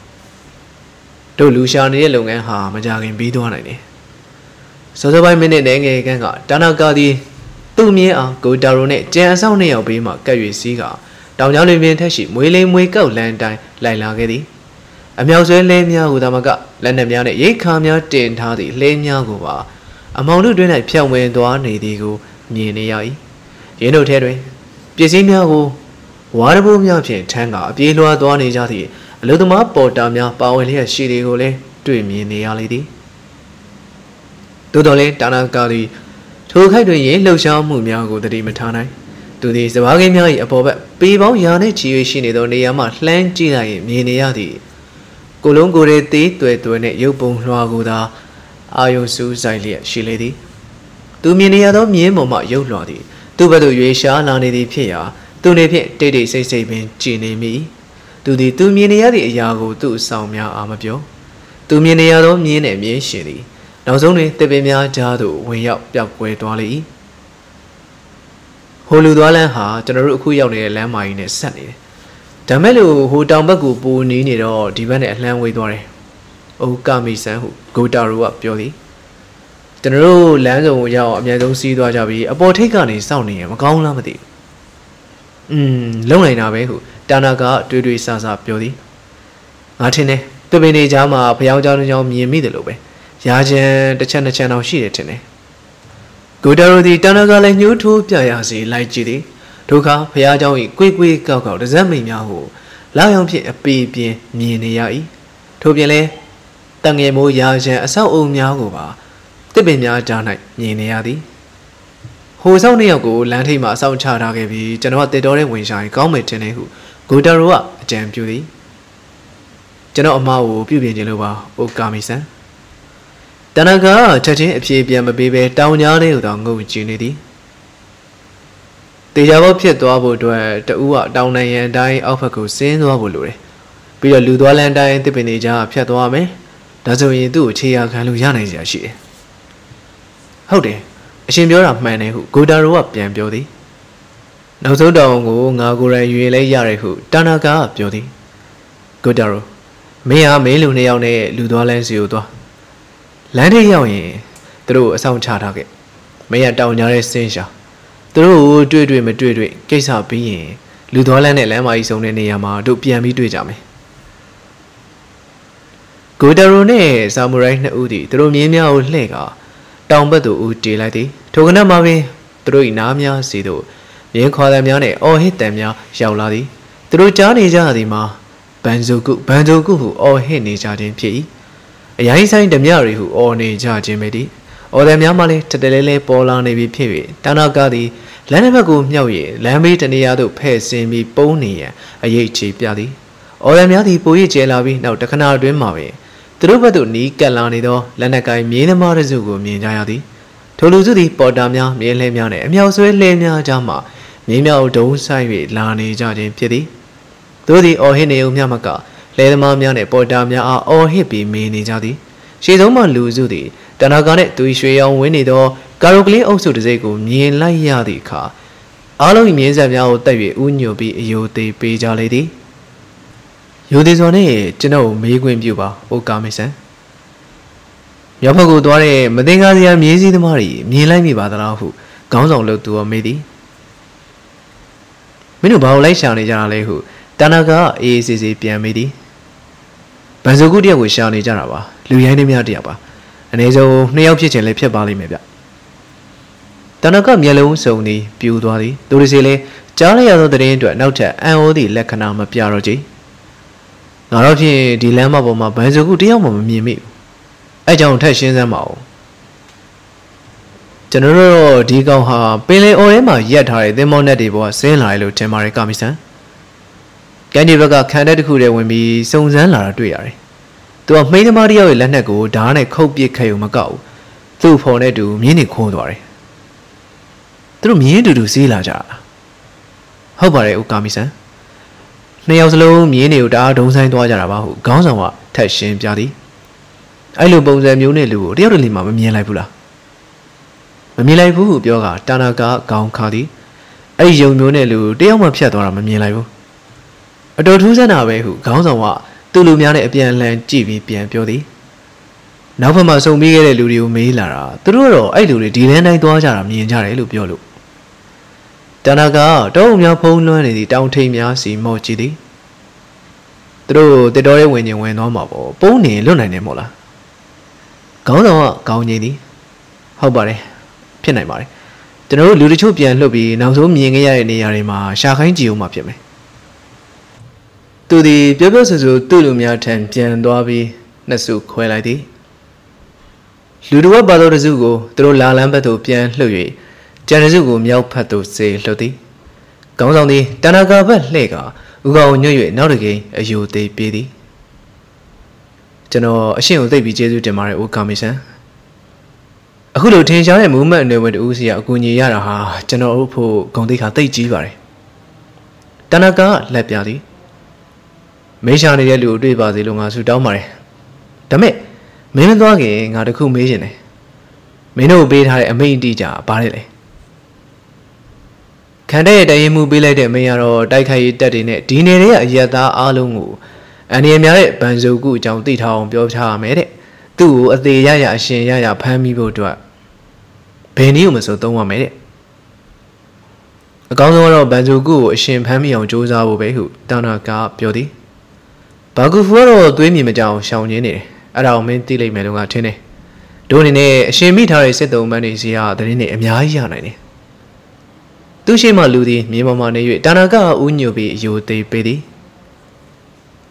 Do Lucian yellow and harm a jargon be done any. So the 1 minute egg and got Dana Gadi. 2 minute go down it, jazz only a beam of Gary Seagar. Down your living tashi, willing wake out land die, like Lagedy. A meow's well lame ya with Amaga, land them down at ye come your taint hardy, lame ya go. Among the doing at Pian Wen Duan, Nidigo, Niai. You know, Teddy. Piazimiago, Waterboom Yapian, Tanga, Pielua Duan Nijati, a little map, Bordamia, Bow and here, Shidigole, doing me in the lady. Dodole, Dana Gadi, Tokai doing yellow sham, Mumiago, the Dimatana. Do these the Wagamia, a bob, Bibo Yane, Chiwishinido, Niama, Lang Gina, Niadi. Golongore, date to it when it Yopon Laguda. I also silent, she lady. Do many other me, mamma, you lordy. Do but you shall not need Pia. Do nephew, daddy say, saving, Jinny me. Do the 2 many other Yago do Samia Amabio. Do many other mean and me, shitty. Now only the Bemia Jado, way up Yakway Dolly. Holudolan ha, General Kuyoni Lama in a sunny. Tamelu, who down Bagubu needed all, demanded Lam with worry. Oh, come, San, go down up, Jolly. The road lands on Yao, and I don't see Dwajabi, a boy take on his sounding, and a gong lamity. Lonely now, who Danaga, do his sons up, Jolly. Martine, the mini jama, Piao Jan, me immediately. Yajan, the China Channel, she attended. Go down the Danaga, and you two, Piazi, like Jiddy. Toka, Piajan, quick, Gauga, the Zambi Yahoo. Lion, a baby, me and Yai. Tobiale. Tangemo Yaja, a Sao Miagova. The Benya Janai, Yeniadi. Who's only a good land him a South Chara gave General the Dore Winshine, Gomet Tenehu, Gudarua, Jam Beauty. General Mao, Bubi Jeluba, O Gamisen. Danaga, touching a PBM baby, down Yane, don't go with Unity. The Yabo Piet Dwabo Dware, the Ua, down and die of a good sin, Wabulure. Be a Ludoland die, the Beneja, Piatwame. That's what you do, Chia Kaluyan is a she. Hold it. A shame you're up, man, who go down up, young beauty. No, so don't go, Nagura, you lay Yarehu, Danaga up, beauty. Go down. May I mail you neon a Ludolans you do? Landy yawn through a sound chart target. May I down your essential? Through do dream a dream, case up being Ludolan and Lama is only Niama, do Piami do jammy. Gudarone, Samurai Udi, through Mimia old Lega, down but to Udi Lady, Togana Mavi, through Inamia Sido, Yen Quadamiane, or hit them ya, Shauladi, through Johnny Jadima, Banzo Gu, who all hit Nijardin P. A young sign the Miari who all Nijardin Medi, or them Yamale, Tadele, Pola Navy Piri, Tanagadi, Lanamago Miawi, Lambit and Yadu, Pes in me bony, a ye cheap yadi. Oramiati Pui Jelavi, now Takana Dream Mavi. Trubadu Ni Kalanido, Lanakai Minamarazugu, Minayadi. Toluzudi, Podamia, Mielemiane, Miasu Lemia Jama, Mimia Dosai, Lani Jadim Piri. Dudi Ohine Umiamaka, Ledamamiane, Podamia are all hippie, Minijadi. She's Oma Luzudi, Danagane, Tuishia Winido, Garugli also the Zego, Nien La Yadika. Alo means of your day, unyo be you de Pija lady. You disone, Geno, Miguin Buba, O Gamisen. Yapago Dore, Madengaria Mizi the Mari, Milami Badarahu, Gonzo look to a midi. Minuba Lashani Janalehu, Danaga is a piamidi. Bazogudia with Shani Janaba, Luyanimia Diaba, and Ezo Neopichin Lepia Bali Mebia. Tanaka Yellow Sony, Buduari, Durisile, Charlie other than to a note and all the Lacanama Piarogi. Narogi, dilemma of my Benzogudiamo Mimi. I don't touch in them all. General Digoha, Billy or Emma yet high, the monadi was saying I looked at Maricamisan. Gandivaga candidate who there will be songs and Lara Duary. To have made a Mario Lenago, darn a copy Kayumago. Two for a do, meaning cold worry. Through me to see Laja. How about it, Ukamisa? Neoslo, me and you don't sign to Ajarabahu, Gonzawa, Tashin Jadi. I love both them, you know, dearly, Mamma Milabula. Milabu, Yoga, Tanaka, Gon Kadi. I young Munelu, dear Mapiadora Milabu. Adult who's an away who, Gonzawa, Tulumiana, Pian Land, GB, Pian Piodi. Now for my so mega ludio me lara, Turo, I do the Dilan I do Ajara, me and Jare Lupiolu. Tanaga, don't your polo and the downtain ya see more chidi. Through the door when you went on marble, pony, luna nemola. Gono, Gaunini. How about it? Pianamari. The no ludichopian lobby, now so meaning a yarima, shakanji mapiame. To the Bibosu, Tulumia, ten pian doabi, Nasu quality. Ludua Balorazugo, through La Lambato Pian Louis, Janazugo Miao Pato say Lodi. Gone on the Tanaga Lega, Uga knew you not again, a you de pity. General, a shame they be Jesu de Mario O Commission. A good old change our movement over the Usia Guni Yaraha, General Opo Gondika de Givari. Tanaga Lapiadi. Meshan Yalu de Bazilunga Sudamare. Dame. Men dog in at a cool mission. Men obeyed her a main dija, barely. Can they day mobility or daikai that in it? Dinner yada alungu. And ye married Banzo good down the town, Biota made it. Do at the Yaya Shin Yaya Pamibo to her. Penum so don't made it. A governor of Banzo good, Shin Pami on Josa Obehu, Dana Gar, Beauty. Baguforo, Dwimi Majal, Shawny. Around Tilly Melunga Tene. Don't in she meet her, said the man is here, the name Yayani. Do she my Ludi, Mimamani, Tanaga, Unyobi, you de pity?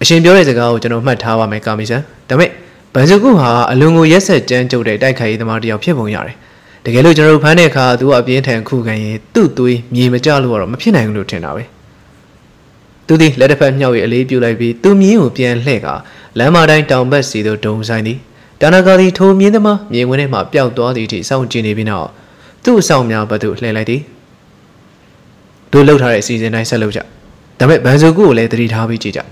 She bears a gout and of my tower, my commissioner. Dame, Banzaguha, Alungu, yes, a gentle day, Daikai, the Mardi of Pibonyari. The Galo General Paneca, do up yet and cook and do to me, Majalu or Mapinang Lutinaway. Do the letter pen now, a leap you like be, do me, Pian Lega. Lama died down by sea the dome signy. Danagari told me the ma, me when him up down to the sound genie now. Do sound now, but do lay lady. Do load her season I saluja. Damit Banzogu let the Habi Jija.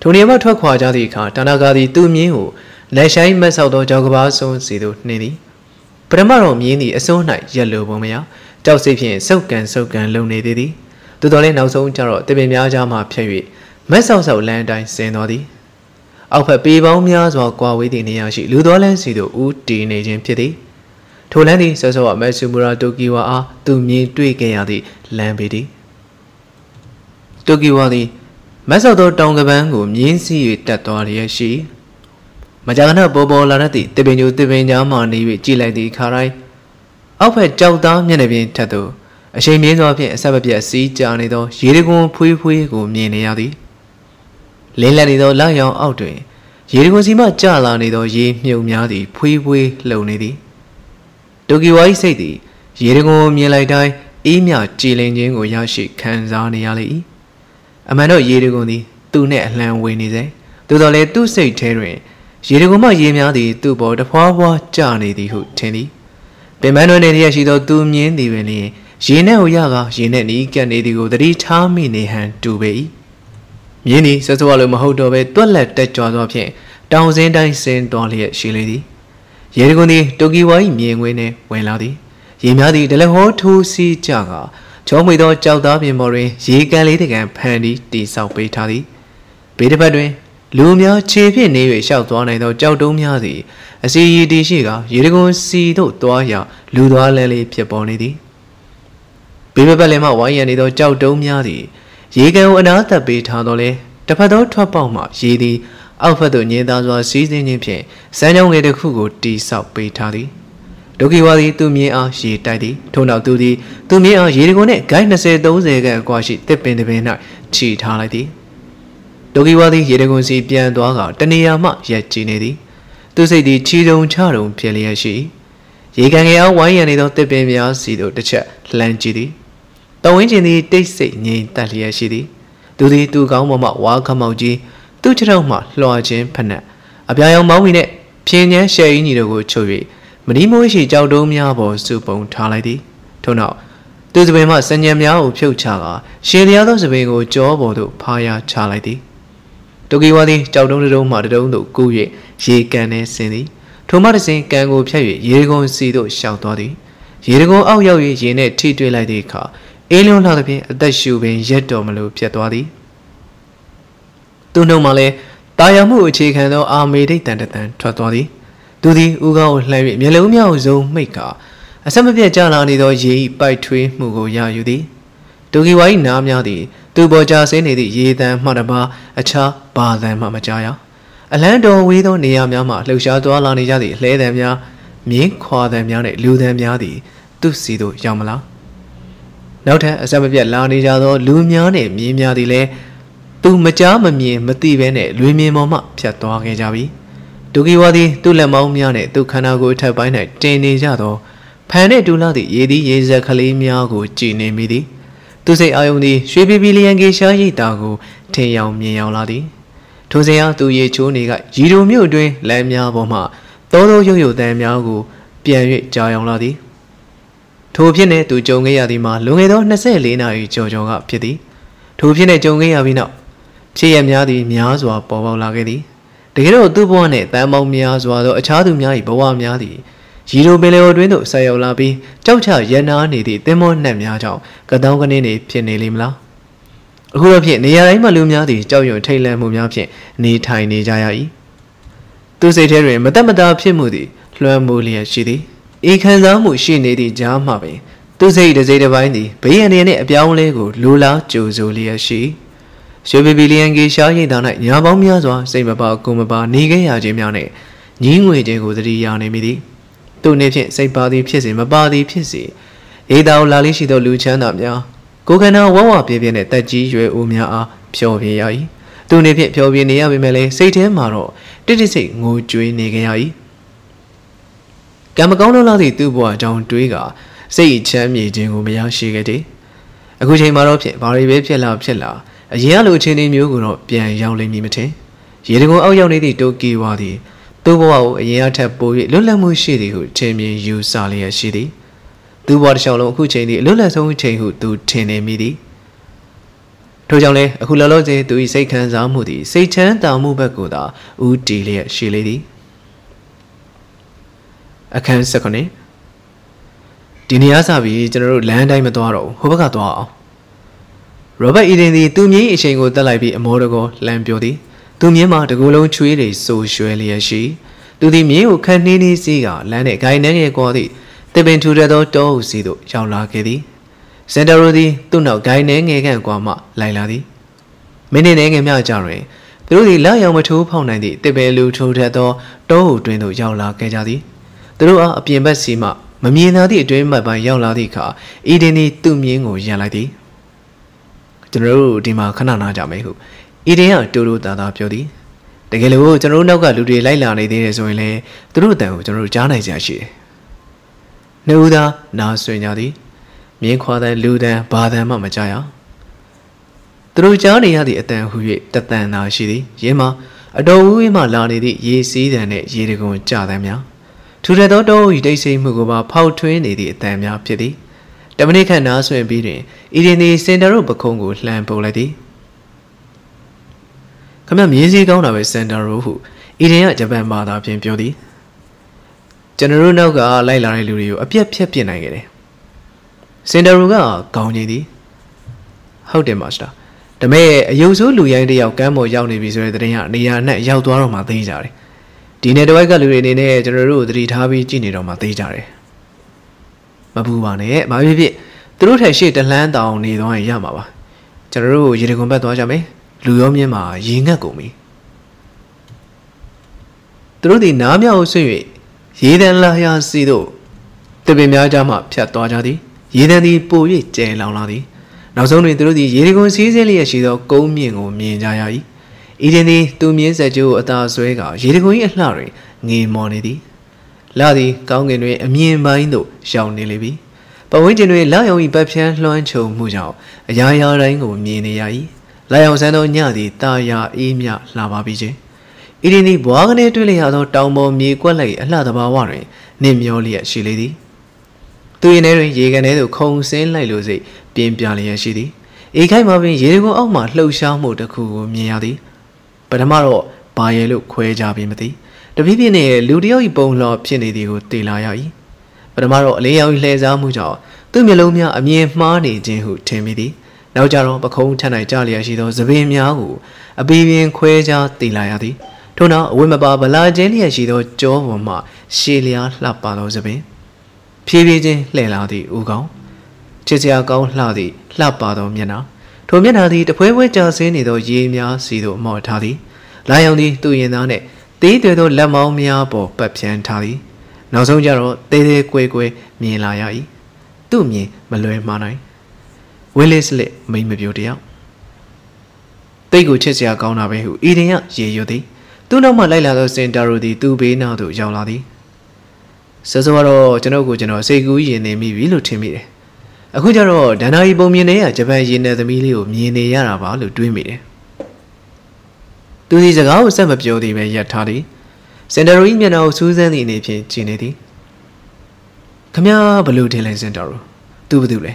Tony about Tokwa Jadika, Danagari do me who, Nashai Masado Jagaba so sido niddy. Premaro meany a so night yellow bomea, Josephian soak and lonely diddy. Do dolly now so jarro, the baby Jama Perry. Myself land I say naughty. Up a people meals while qua waiting near she Ludolan see the old teenage and pity. To Landy says what Matsumura Tokiwa to me three gayadi lambity. Tokiwadi Masato Tongabango means see it that all she Majana Bobo Lanati, the Benu Divina money with Giladi Karai. Up a job down Yenabin Tato. A shame is of it, Sabapia see Janido, Shirigo Pui Pui go meaniadi. Lelanido lion out way. Yerigosima Jalanido ye miadi, pui pui lonidi. Tokiwai say thee, Yerigo mielai die, Emia Chilinjing or Yashi Kanzani Ali. A man of Yedigoni, two net land winnies, do the let two say terry. Yedigoma Yemadi, two board of Hawa, Johnny the hoot tenny. Bemano Nedia, she don't do me in the venny. She know Yaga, she net eek and Edigo, the rich harm me in hand to be. Yeni, says the volume of Hodobe, don't let that jaw of ye. Thousand I sent all yet, she lady. Yedigoni, doggy wine, me and winner, when laddy. Yemadi, the leho to see Jaga. Chommy don't chow up in Mori, she can lead again, penny, the South Bay Taddy. Peter Padre, Lumia, cheap in navy, shout one and chow domiadi. I see ye de shiga, Yedigo see do toya, Ludua lele piabonidi. Peter Palema, why and it chow domiadi. Ye go another beat handole, Tapado Topoma, she the Alpha Dunya that was seizing in Pay, Sanyo get a cuckoo, the South Bay Taddy. Dokiwadi to me are she tidy, tone out to the to me are Yirigone, kindness those egg quash it, tip in the vein, cheat harlady. Dokiwadi Yirigon see Pian Dwaga, Tania Mak yet chinedi. To say the Chidon Charon Pelia she. Yiganga wine and it out the baby are seed the chat, lanchidi. The winch in the taste say nay Talia shidi. To the two gamma wakamoji, two chiroma, large and pana. A piano mawine, Piena shay nidogo chori. Manimo she Jaudomia was to bone talady. Tono. Do the way much Sanyamia Puchaga. She the others away go job or to Paya Charlady. Dokiwadi, Jaudom, Madadon, Guye, she can a sinny. Tomatis can go pay, Yerigo see those shout doddy. Yerigo out yawi, Yene, tea to like the car. Elion Ladapi, that shoe being yet domalu piatwadi. Do no male, Diamu chicken or army tender than Tratwadi. Do the Uga Larry Melomia Zone Maker. A summer be a jarlani or ye by twin Mugo Yayudi. Dogi Wai Nam Yadi, two bojas in it ye than Madaba, a cha bar than Mamajaya. A land or we don't near Yama, Lucia Dualani Yadi, lay them ya, me qua them yanet, loo them yadi, do see do Yamala. Note a summer be a larny yado, loom yane, me yadi lay, do Majama me, Mati Venet, Lumi Mama, Piatoa Javi. Dokiwadi, do Lamaumiane, do Canago Tabine, Jane Jado, Pane Duladi, Yedi, Yeza Kalimiago, Gene Midi. To say I only, Shribi Billy and Gisha Yitago, Tayao Miaoladi. To say out to Yechuniga, Jido Mudre, Lamia Boma, Todo Yoyo Damiago, Pierre Jayoladi. To Piene to Jonga Dima, Lungedo Naselina, Jojoga Pity. To Piene Jonga Vina, Chiam Yadi Miazwa Boba Lagedi. The hero do born it, that Momias was a child of Yai Boam Yadi. Giro Beleo Dwindle, Sayo Labi, Chaucha Yena Nidi, Demon Namiajo, Gadaganini, Pienilimla. Who of yet near Malumiadi, Joyo Taylor Mumiapi, Ni Tiny Jayai. To say Terry, Madame Pimudi, Luan Mulia Shidi. Ekanzamu she needy jam happy. To say the Zeta Bindi, Pay and in it, Biaulego, Lula, Jozulia she. Should be Billian Gisha down at Yabomiazwa, save about Gumaba, Nigaya Jimiane, Ningwe Jago the Yane Midi. Do Nephin say body pissy, my body pissy. Edao Lalishido Luchan up ya. Gogana Wawa Pivinet, that G. Umia are Piovia. Do Nephin Piovia Mele, say to him, Maro. Did he say, Go Jui Nigayai? Gamagono Ladi Dubois John Dwiga, say Cham Yingumia Shigeti. A good Marope, Bari Vipilla Pilla. A yellow chin in Mugo, Pian Yowling Mimete. Yedigo, oh, young lady, Dokiwadi. Dubo, a year tap boy, Lula Mushidi, who chain you Salia Shidi. Do what shall who chain it, Lula's own chain who do chain a midi. Tojale, a hula loze, do he say cans are moody, say chan down Mubaguda, oo delia, she lady. A can second eh? Diniasavi, General Landai Madoro, Hubagatua. Robert eating the 2 year the library, a motor lamp beauty. 2 years the Gulong tree so surely as she. Do the meal can't need cigar, land a guy nanny quality. They been to the door, see the Jala Kitty. Santa Rudy, do not guy nanny again, Guama, Liladi. Many nang and Majari. Through the Layama 2 pound 90, they been loot to the door, do drain the Jala Kajadi. Through a Piamba Sima, Mamina the dream by Yala Dika, eating the 2 years or Yaladi. General Dima Kanana Jamehu. Idea Duru Dada Piodi. The Gelu General Noga Ludi Lailani de Zoile, Duru General Jana Yashi. Nuda, Nasuinadi. Mequa, Luda, Bada Mamajaya. Through Johnny had the attend who yet that then now she Yema, a do we my lady, ye see then it ye go and chadamia. To the door, you they say Mugoba, Pow Twin, idiot, damn ya pity. Dominican also a beating, eating the center of a Congo lamp lady. Come on, music on our center row, eating at Japan Mada Pian Beauty. General Noga, Laila Lurio, a piapianagate. Center Ruga, Gownidi. How they master. The mayor, a usual Luyandy of Gambo Yawny Visor, the Yan Yaw to Aroma Tizari. Dine do I galu in a general read Harvey Ginny on my tejare. Mabuane, my baby, the root has shit and land down near one Yamawa. General, you come back to Ajame, Luyomima, Yingagomi. Through the Namia Osui, he then layan sido. The Bimia Jama, Piatojadi, he then the poet Jailadi. Now only through the Yirigo seasonally as she do go mean or mean Jayai. Ideni, 2 means that you at our swagger, Jericho and Larry, need money. Lardy, counting a mean mind, shall nearly be. But when you lie on Babshan, Loan Cho Mujao, a yaya rang or mean yai, Lions and on Yadi, Taya, Emia, Lava Bije. Ideni, Wagner to Liado, Taumo, me quality, a lot about worry, name your lea, she lady. 2 in every Yaganedo, Kong Saint Lilose, Pim Pialia Shitty. A came up in Jericho, oh my, low sham motor cool, meadi. But tomorrow, by a look, quay jabimati. The Vivian Ludio bone law pinity would delay. But tomorrow, Leo Leza Muja, Dumilomia, a mere money, Jehu, Timidi. Now Jaro, Bacon, Tana Jalia, she does a beam yahu, a beam quaja delayati. Tuna, Wimaba, La Jelia, she does Jovoma, Shelia, Lapado Zabe. PVJ, Leladi, Ugo. Chesiago, Ladi, Lapado Miana. To me, the Pueblo Jasin is Yemia, Sido Mortali. Lionly, do ye not it? They do Lamo Miabo, Papian Tali. Now so Jarro, they quake, me layai. Do me, Malay Manai. Willis lit, made me beauty out. They go Chesiago Nabe, eating up, ye yodi. Do not my Lila Saint Darudi, do be now to Yoladi. Sazoro, Janogo, Jano, say good ye name me, will to me. A good arrow, then I bomb in air, Japan in the Milio, Mini Yaraba, to do me. Do these allow some of Jody when you're tardy? Send a ring and out Susan in a pinity. Come here, Baloo, tell and Sendaro. Do dule.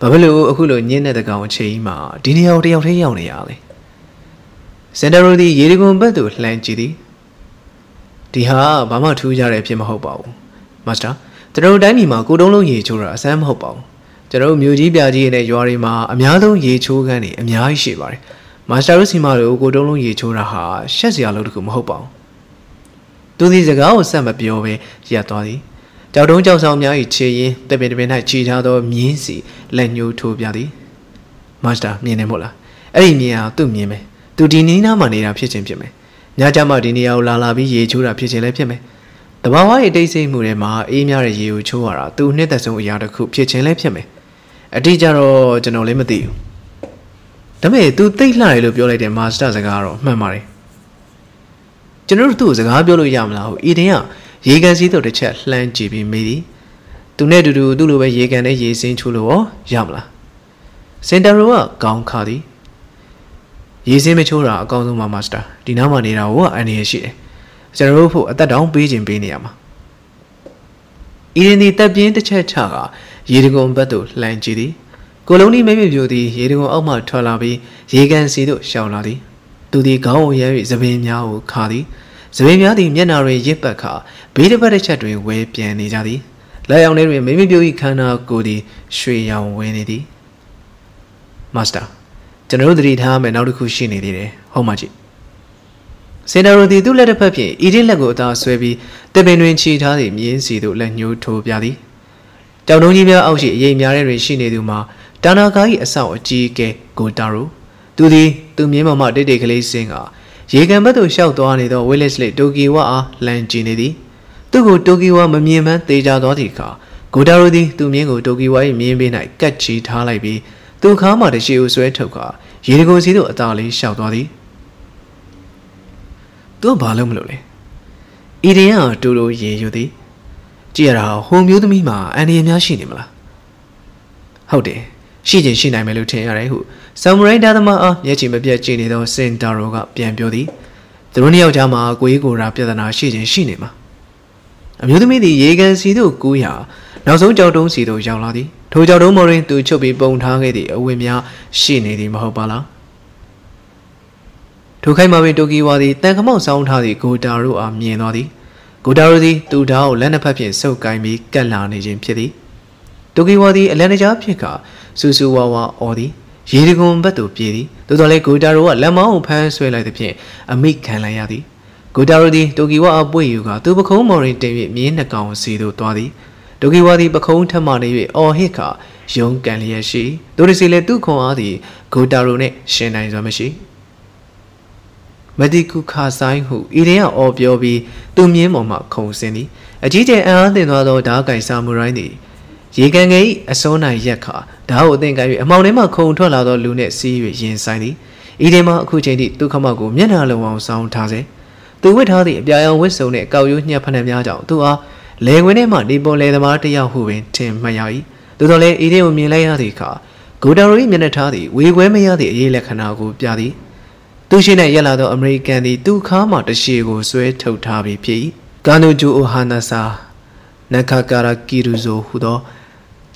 Babalo, Hulo, Yen at the gown, Chima, Dinny out the only alley. Sendaro the Yerigon Badu, Lanchidi. Diha, Bama, 2 Jarepim Hobo. Master, the road Danima, good only ye chura, Sam Hobo. Music, Yarima, Amiado, Ye Chogani, Amia Shivari. Master Simaro, Godolo Ye Choraha, Shazialocum Hopo. Do these a girl, Samba Piove, Yatodi. Jadon Josomia, Che, the Bedmina Chitado, Miensi, Lenyo to Biadi. Master, Minemola. Elimia, do Mime. Do Dinina Manina Pichempime. Najama Dinia Lalabi Ye Chura Pichelepime. The Bawa, they say Murema, Emia Ye Chora, do Netaso Yadaku Pichelepime. A teacher or general limited. The way to take light of your lady master's agar memory. General two Zagabulu Yamla, eating up, ye can see to the chat land GB midi. To net to do Dulu ye can ye sing Chulu or Yamla. Send a roa, gone cardi. Ye see me chura, gone to my master. Dinama need our war and ye she. General who at that down beach in Biniam. Eating the tabby in the chat chaga. Yerigon Batu, Lanchidi. Coloni may be beauty, Yerigo Alma Tolabi, Yegan Sido, Shaunadi. Do the Gao Yeri Zabemia Kadi. Zabemia the Mianari Yipaka, beat about a chattering way pianizadi. Lionary may be beauty cana goody, Shri Yan Winidi. Master, General the Ham and Audukushinidi, Homaji. Senaro the do letter papier, eating Lagota Swebi, the Benuin Chita, the Mien Sido, Lenu Tobiadi. Down only out ye marry she neduma, Danagai a sour GK, Godaru. Do thee, do me mamma dedically singer. Ye can but shout to Anido, Willisley, Dogiwa, Langinidi. Dogo Dogiwa, Mamma, Deja Dotica. Godaru thee, do me go Dogiwa, me be night, catchy, talibi. Do come out the shoes where took her. Ye goes into a darling, shout to thee. Do balum lolly. Idea, do ye you thee. Dear, whom you do me, ma, and ye machine. How day? She did she name a lieutenant who Samurai Dadama, Yachi Mabiachini, Saint Daroga, Pian Beauty. The Runio Jama, Guigo Rapia than our she did she name. Amudumi the Yegan Sido Guya. Now so Jodon Sido Jaladi. To Jodomorin to Chobi Bone Hangedi, Wimia, she needed Mahopala. To Kaima Tokiwadi, Nakamo Sound Hadi, Gudaru, a Mienodi. Gudarudi, Dudao, Lenapapian, so Kaimi, Galanage in Pity. Tokiwadi, Elenaja Pika, Susuwawa Odi, Yirigum Batu Piri, Dodole Gudarua, Lama, Pansway like the Pien, a meek Kalayadi. Gudarudi, Tokiwa Buyuga, Tubacom or in David, me in the Gown Sido Twadi. Tokiwadi Bacon Tamani, or Hika, Young Galiashi, Dorisile Duco Adi, Gudarune, Shena Zamashi. Medical car sign who, idea or biobi, do me moma, cold sandy. A GJ and the other dark eye samurai. Yegangay, a sona yaka. The whole thing I amounema cold to a lot of lunet sea with yin sandy. Idema kuchendi, do come out, go, mianalo sound taze. Do with her the Bion whistle net, go you near Panamia to a lay when a month, debo lay the marty yahoo in Tim Mayai. Do the lay idiom me lay the car. Good are we minatadi, we were me at the Yelakanago Biadi. Tushina Yelado American, the two come out the Shigo Sue Totabi P. Ganuju Ohanasa Nakakara Kiruzo Hudo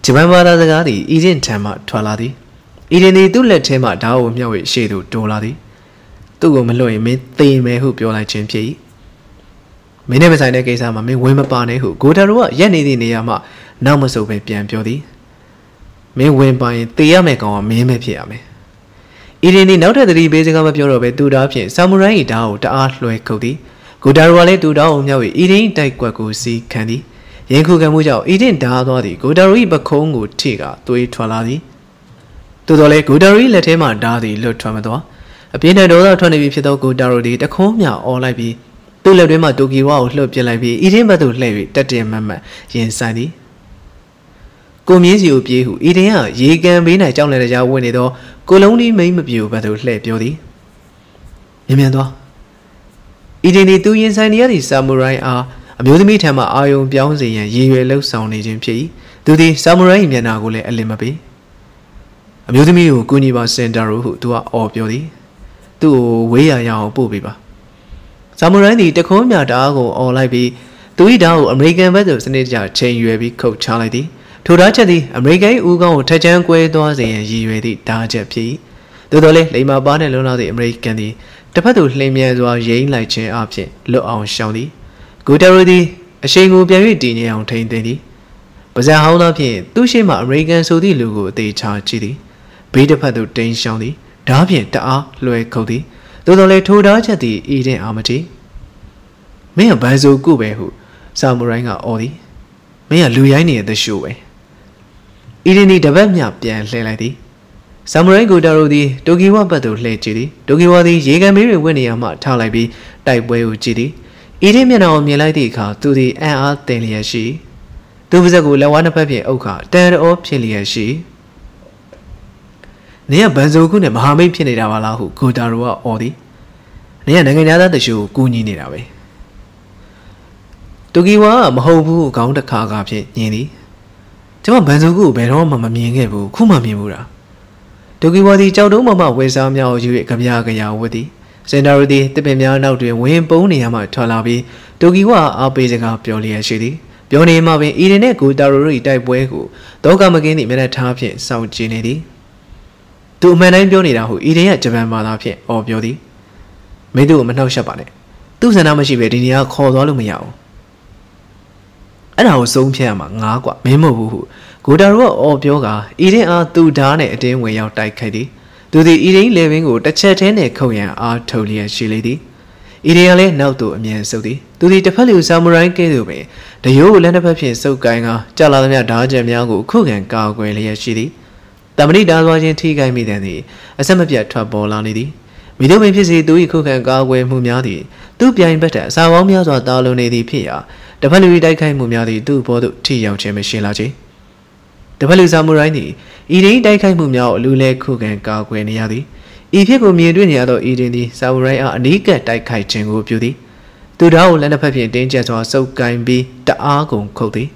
Chimamara the Gadi, Eden Tama Twaladi. Eden the two let him out down with Yawi Shadu Doladi. Tugo Meloy made three may hoop your like champion. Minimum I guess I'm a me women barney who go to work, Yanni Niama, Namas open Pian Piodi. May win by Tiamek or Meme Piame. It is not that the basic of your Dudapian, Samurai Dao, the art loy cody. Gudarwale Dudao, Yawi, eating Taikwaku sea candy. Yanku Gamujao, eating Dadadi, Gudari Bakongu Tiga, Tui Twaladi. Dudole Gudari let him out Dadi, Lord Tramador. A $20 Gudarodi, the Comia, or Libi. Duladema Dugiwa, Lord Jelabi, eating Badu Levi, that dear mamma, Yen Sadi. Go means you be who eating out, ye can be a young letter when it all. Go only may be you, but to play beauty. Emendo. Eating the 2 years and the samurai are a beauty time of iron bouncing and ye will look sound agent pay. Do the samurai Yanagule a limabi? A beauty me who Guniba Sendaru who do all beauty. Do we are young boobiba. Samurai the Comia Dago or Libby. Do it out American battles and it chain you every coach charity. To Rachadi, America, Ugo, Tajanque, Dawes, and Ye ready, Dajapi. Dodole, Lima Barnelona, the American, the Tapatu, Lemia, Dwa, Yang, like Che, Apche, Look on Shawdy. Good already, a shame will be a dinner on Tain Daddy. But the Hound of Ye, Dushima, American, so the Lugo, they charge chitty. Peter Padu, Tain Shawdy, Dabian, Da, Loe Cody. Dodole, to Rachadi, eating Amati. May a Bazo Gubehu, Samuranga Odi. May a Luyani the shoe. Eating the Dabamia Pian Lady. Samurai Gudarudi, Dogiwa Badu Lay Chidi, Dogiwa the Yegamiri Winniamat Talibi, Daibu Chidi. Eating me now Miladika to the Air Delia she. Duvizagu Lawana Papi Oka, Dad or Pilia she. Near Bazogun and Mohammed Pinidawala who Gudarua Odi. Near Naganada the shoe Guninaway. Dogiwa, Mahobu, Gound the Kagapi, Yeni. Benzogu, Benom, Mamma Mingabu, Kuma Mimura. Tokiwadi, Chado Mamma, with some Yao, you Kamiaga Yawati. Sendarudi, the Pemia now to a wind pony ama Talabi. Tokiwa, our basic up Pionia Shitty. Pioni Mavi, eating a good Daruri type Waku. Dogam again, it meant a South Geneti. 2 men and Pionida who eating at Japan Malapian or Piodi. Medu Mano Shabane. 2 Sanamashi Vedinia called Olumiao. And I was so Piama, Nagua, Memo, Gudarua or Bioga, eating out 2 down a day way out like Katie. Do the eating living or the chat and a coyan are totally a she lady. Ideally, now to a mere sodi. Do the Tapalu samurai gateway. The old land of a so ganga, Jalamia Dajam Yago, cook and gargoyle a shitty. Damani Dalwajan tea guy me dandy, a samapia trouble lanity. We don't busy do we cook and gargoyle mumiadi. Do behind better, Sawamia or Dalonady Pia. The Palu Daikai Mumiadi do board tea out Chemishilagi. The Palu Samurai, eating Daikai Mumia, Lule, Cook, and Gargueniadi. If you go me doing the other eating the Samurai are naked Daikai Chengu beauty. Do the owl and a puppy in danger or so kind be the Argon Cody.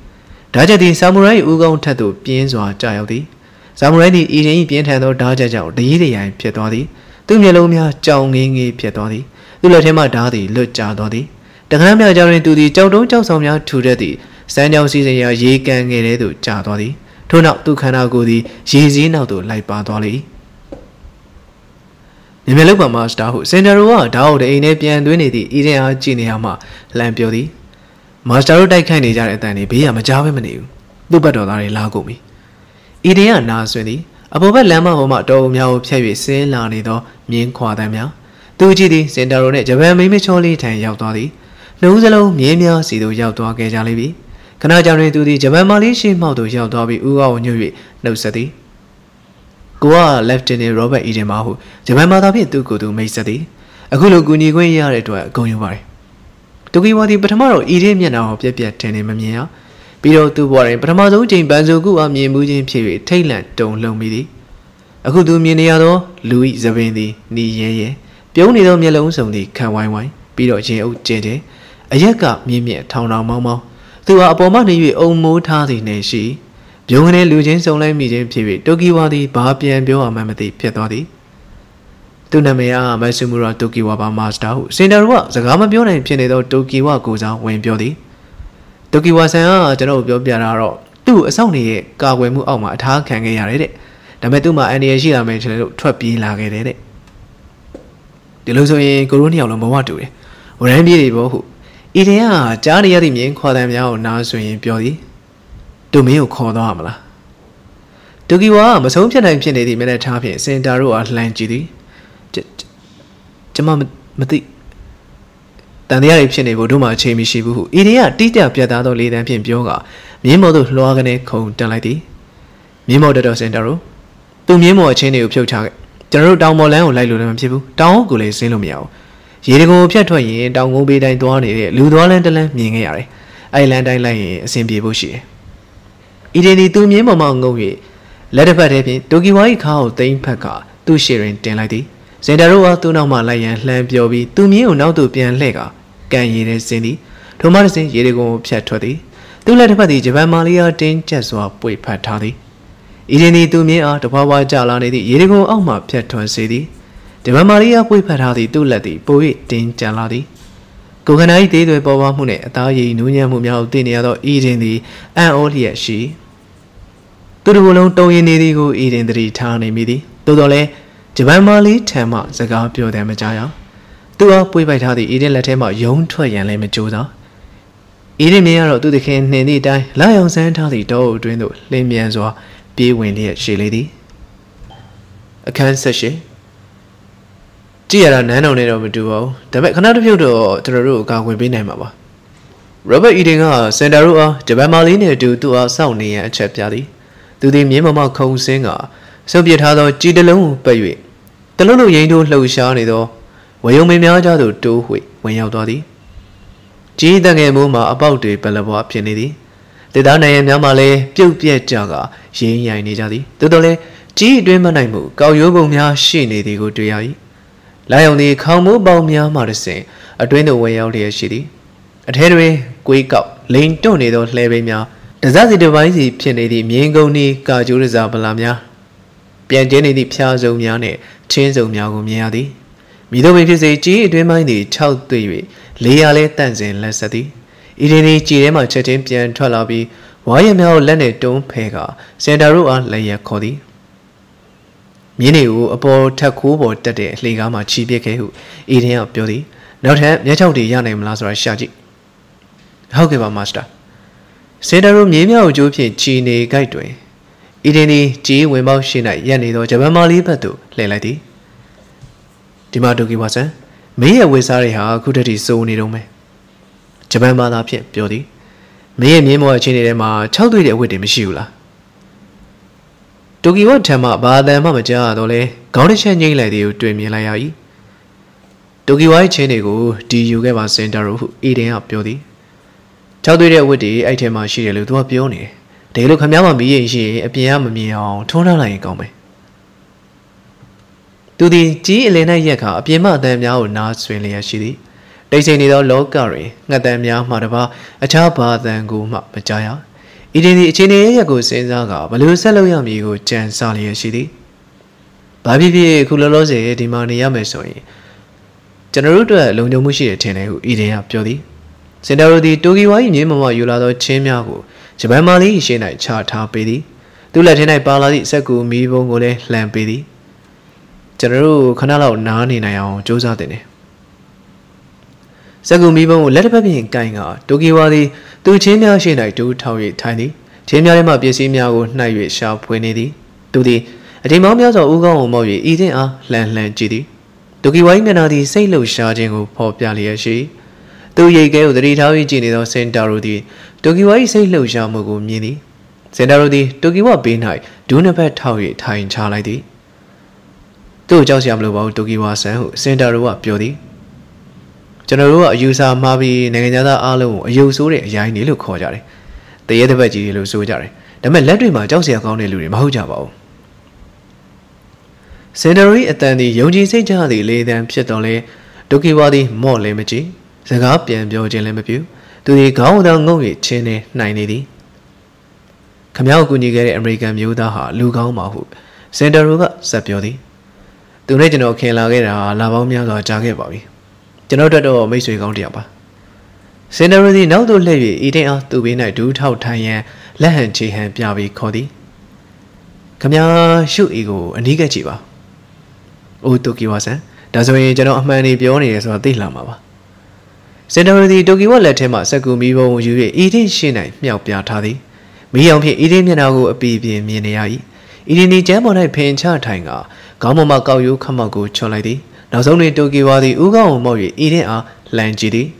Daja the Samurai Ugon Tatu, Pienzo, Childy. Samurai is a piano daja, the idiot pietodi. Tumilomia, chowing pietodi. Lulatema dadi, lucha dodi. The Hamia jarring to the Chow Somia to daddy. Sandow season ya ye can get to chadodi. Turn up to Kanagudi, she is in out to like badoli. The Meluba master who sent her word out in a pian duinity, eating our geniama, lampiodi. Master Daikani Jaratani be a majavimenu. Bubadolari lagomi. Idea naswini. Above Lama Homa do meow piavi, say lanido, mean quadamia. Do giddy, send her on it, Javami Micholi, ten yautodi. Nozalo, Mimia, Sido Yautua Gajalibi. Can I generate to the Javamali, she mauto Yautobi, Ua, Nui, no city? Goa, Lieutenant Robert Idemahu, Javamatabi, do go to May city. A good goody way yard at work, going by. To give what the Batamaro, Idemia now, Pepia, Tenemia. Below to worry, Batamado, Jim Banzo, Gua, Mimujin, Piri, Thailand, don't loan me. A good do Miniado, Louis Zavendi, Ni Ye. Pionido Melons only, Kawai, Below J.O.J.J. A yaka, Mimia, Town of Momo. Throughout Bomani, own more tardy, Nashi. Pione, Lugens, only medium period, Tokiwadi, Barbian, Bio, Mamadi, Piatodi. Tunamea, Masumura, Tokiwaba, Master, Sender works, the Gamma Bion and Pianido, Tokiwa goes out when Biodi. Tokiwa Sana, General Biobiararo. Do a sound here, Gawemu, Oma, Tarkanga, read it. The Metuma and the Asia mentioned Trappy Lagate it. The Lusoe, Coronia, Lomawatu. When I did it, Idea, Johnny Yadimin called them out now swinging beauty. Do me call the armla. Tokiwa, but sometimes I'm generating men at champion, Saint Daru at Langidi. Jamamati Dania Ipchene will do my chimney shibu. Idea, Tita Piatado lead and Pin Bioga. Mimo the Logane called Daladi. Mimo the Dos and Daru. Do Mimo a chain of Piochak. Daru down more land like Lulam Pibu. Down Gule Silumiao. Yellow Piatoy, down will be done to one, Ludoland and Mingari. Island I lay, Simbi Bushi. It ain't two memo mongoy. Letter by David, Tokiwai cow, Dame Packer, two sharing daylighty. Sendarua to Nama Lion, Lamb Yobi, two meal now to Pian Lega. Can ye Cindy? Thomas Yellow Piatody. Two letter by the Javamalia, Dane Jesua, Pui Patati. It ain't two me out of Papa Jalani, Yellow Alma Piaton City. The Maria Puipatati, two lady, poet, tin jaladi. Coconut did with Boba Mune, Tayi, Nunia Mumia, Diniado, eating the and all yet she. Tudulon toy nidigo eating the town in midi. Dodole, Javamali, Tema, Zagapio de Majaya. Dua Puipatati, eating Latema, young toy and lemajuda. Eating Mira to the king, Nini die, Lions and Tati, do, dwindle, Limianzo, be windy at she lady. A cancer she. Dear Nano Nedomaduo, the Macanada Pudo, Tararu, Gawin Namaba. Robert eating us, Sendarua, the Bamalina do our sound near Chapjadi. Do the Mimma Cone singer, Soviet Hado, Gidaloo, Bayu. The Lulu Yendo Loshanido, Wyoming Miajado, do we, when you're doddy. Gidange Muma about the Palabo Pianidi. The Dana and Yamale, Pupiet Jaga, Shin Yanijadi. Dodole, G. Dremanaimu, Gauyobumia, she needy go to Yai. Lion the Kamu Baumia Madison, a dwindle way out here shitty. At Henry, Quake up, Lane Tony don't levy mea. Does that the device the Pianity Miango ni Gajuriza Balamia? Piangeni the Piazzo Miane, Chinzo Miago Miadi. Middle with his age, it reminded Chow Dewey, Leale Tanzan Lassati. It in a GM at Chetin Pian Twalabi, YML Lennet don't pega, Sendarua Laya Cody. Minu about Takubo Tade, Ligama Chibekehu, eating up beauty. Not have Yachodi Yanem Lazara Shaji. How give a master? Sendaru Mimia Jupi Chini Gaitway. Ideni G. Wimau Shina Yanido Javamali Patu, Lelati. Dimaduki was a Mea Wisariha could it so nidome. Javamala Piet beauty. Mea Mimo Chinema, Chowdui the Widim Shula. Toki what time up by the Mamma Jadole, Gaudish and Yang lady, you dream Yelai. Toki why Chenego, do you give us Sendaru eating up beauty? Chowdui with the item she a little peony. They look a Yama be she a piam me on Tona like come. Do the G. Elena Yaka, Pima damn ya would not swing a shitty. They say it all low curry, Nadam ya, Madaba, a child bath and go up Majaya. Idini Chiniago Senzaga, Malusalo Yamigo, Chan Salia Shidi Babi Kulose, Dimani Yamesoi Generuta Lundomushi, Tenehu, Idea Pjodi Sendaro the Togiwa Nimama Yulado Chemiago, Chabamali, Shenai Charta Pedi, Dulatina Paladi Saku, Mivo Mole, Lampedi General Canalo Nani Nayo, Josadene Sagu Mibo, let a in Kanga, Togiwadi, two chimia shinai, two towered tiny, chimia mabiasimiago, naive sharp winedy, to the Atimamias or Uga Mobi eating a land jiddy. Togiwaimanadi, say low charging of Popialia she. Do ye gave the retawi genie or Saint Darudi, Togiwai say low shamogo mini. Saint Darudi, Togiwa beanhai, do not bet towered tying charlady. Do Josiamlo Togiwa Saint Darua beauty. General user Mabi Nagana Alu, Yusuri, Yaini Lukojari. The Yedabaji Lusujari. The man led him by Josia County Lurim Hojabo. Scenery attended Yoji Sejadi, Lay them Pshetole, Tokiwadi, more Lemachi, Sagapian Joji Lemapu, to the Gaudan Novi, Chene, 980. Kamau Kunigari, American Yudaha, Lugao Mahu, Sendaruga, Sapiodi. The original Kelagera, Lavamia, Jagababi. Another door makes you go the upper. Send already now to levy eating out to be night do tau tanya, land she had piavi coddy. Kamia shoot ego and he get cheaper. O Toki was eh? That's why General Mani Bionis or Dilama. Send already Toki will let him out Sakumibo, you eating shinai, meow piatadi. Me on eating Yanago a baby miniai. Eating the jam on a pain char tanga. Gamma you come out go choladi. Now only Togiwadi Uga Moy eating a lanjidi.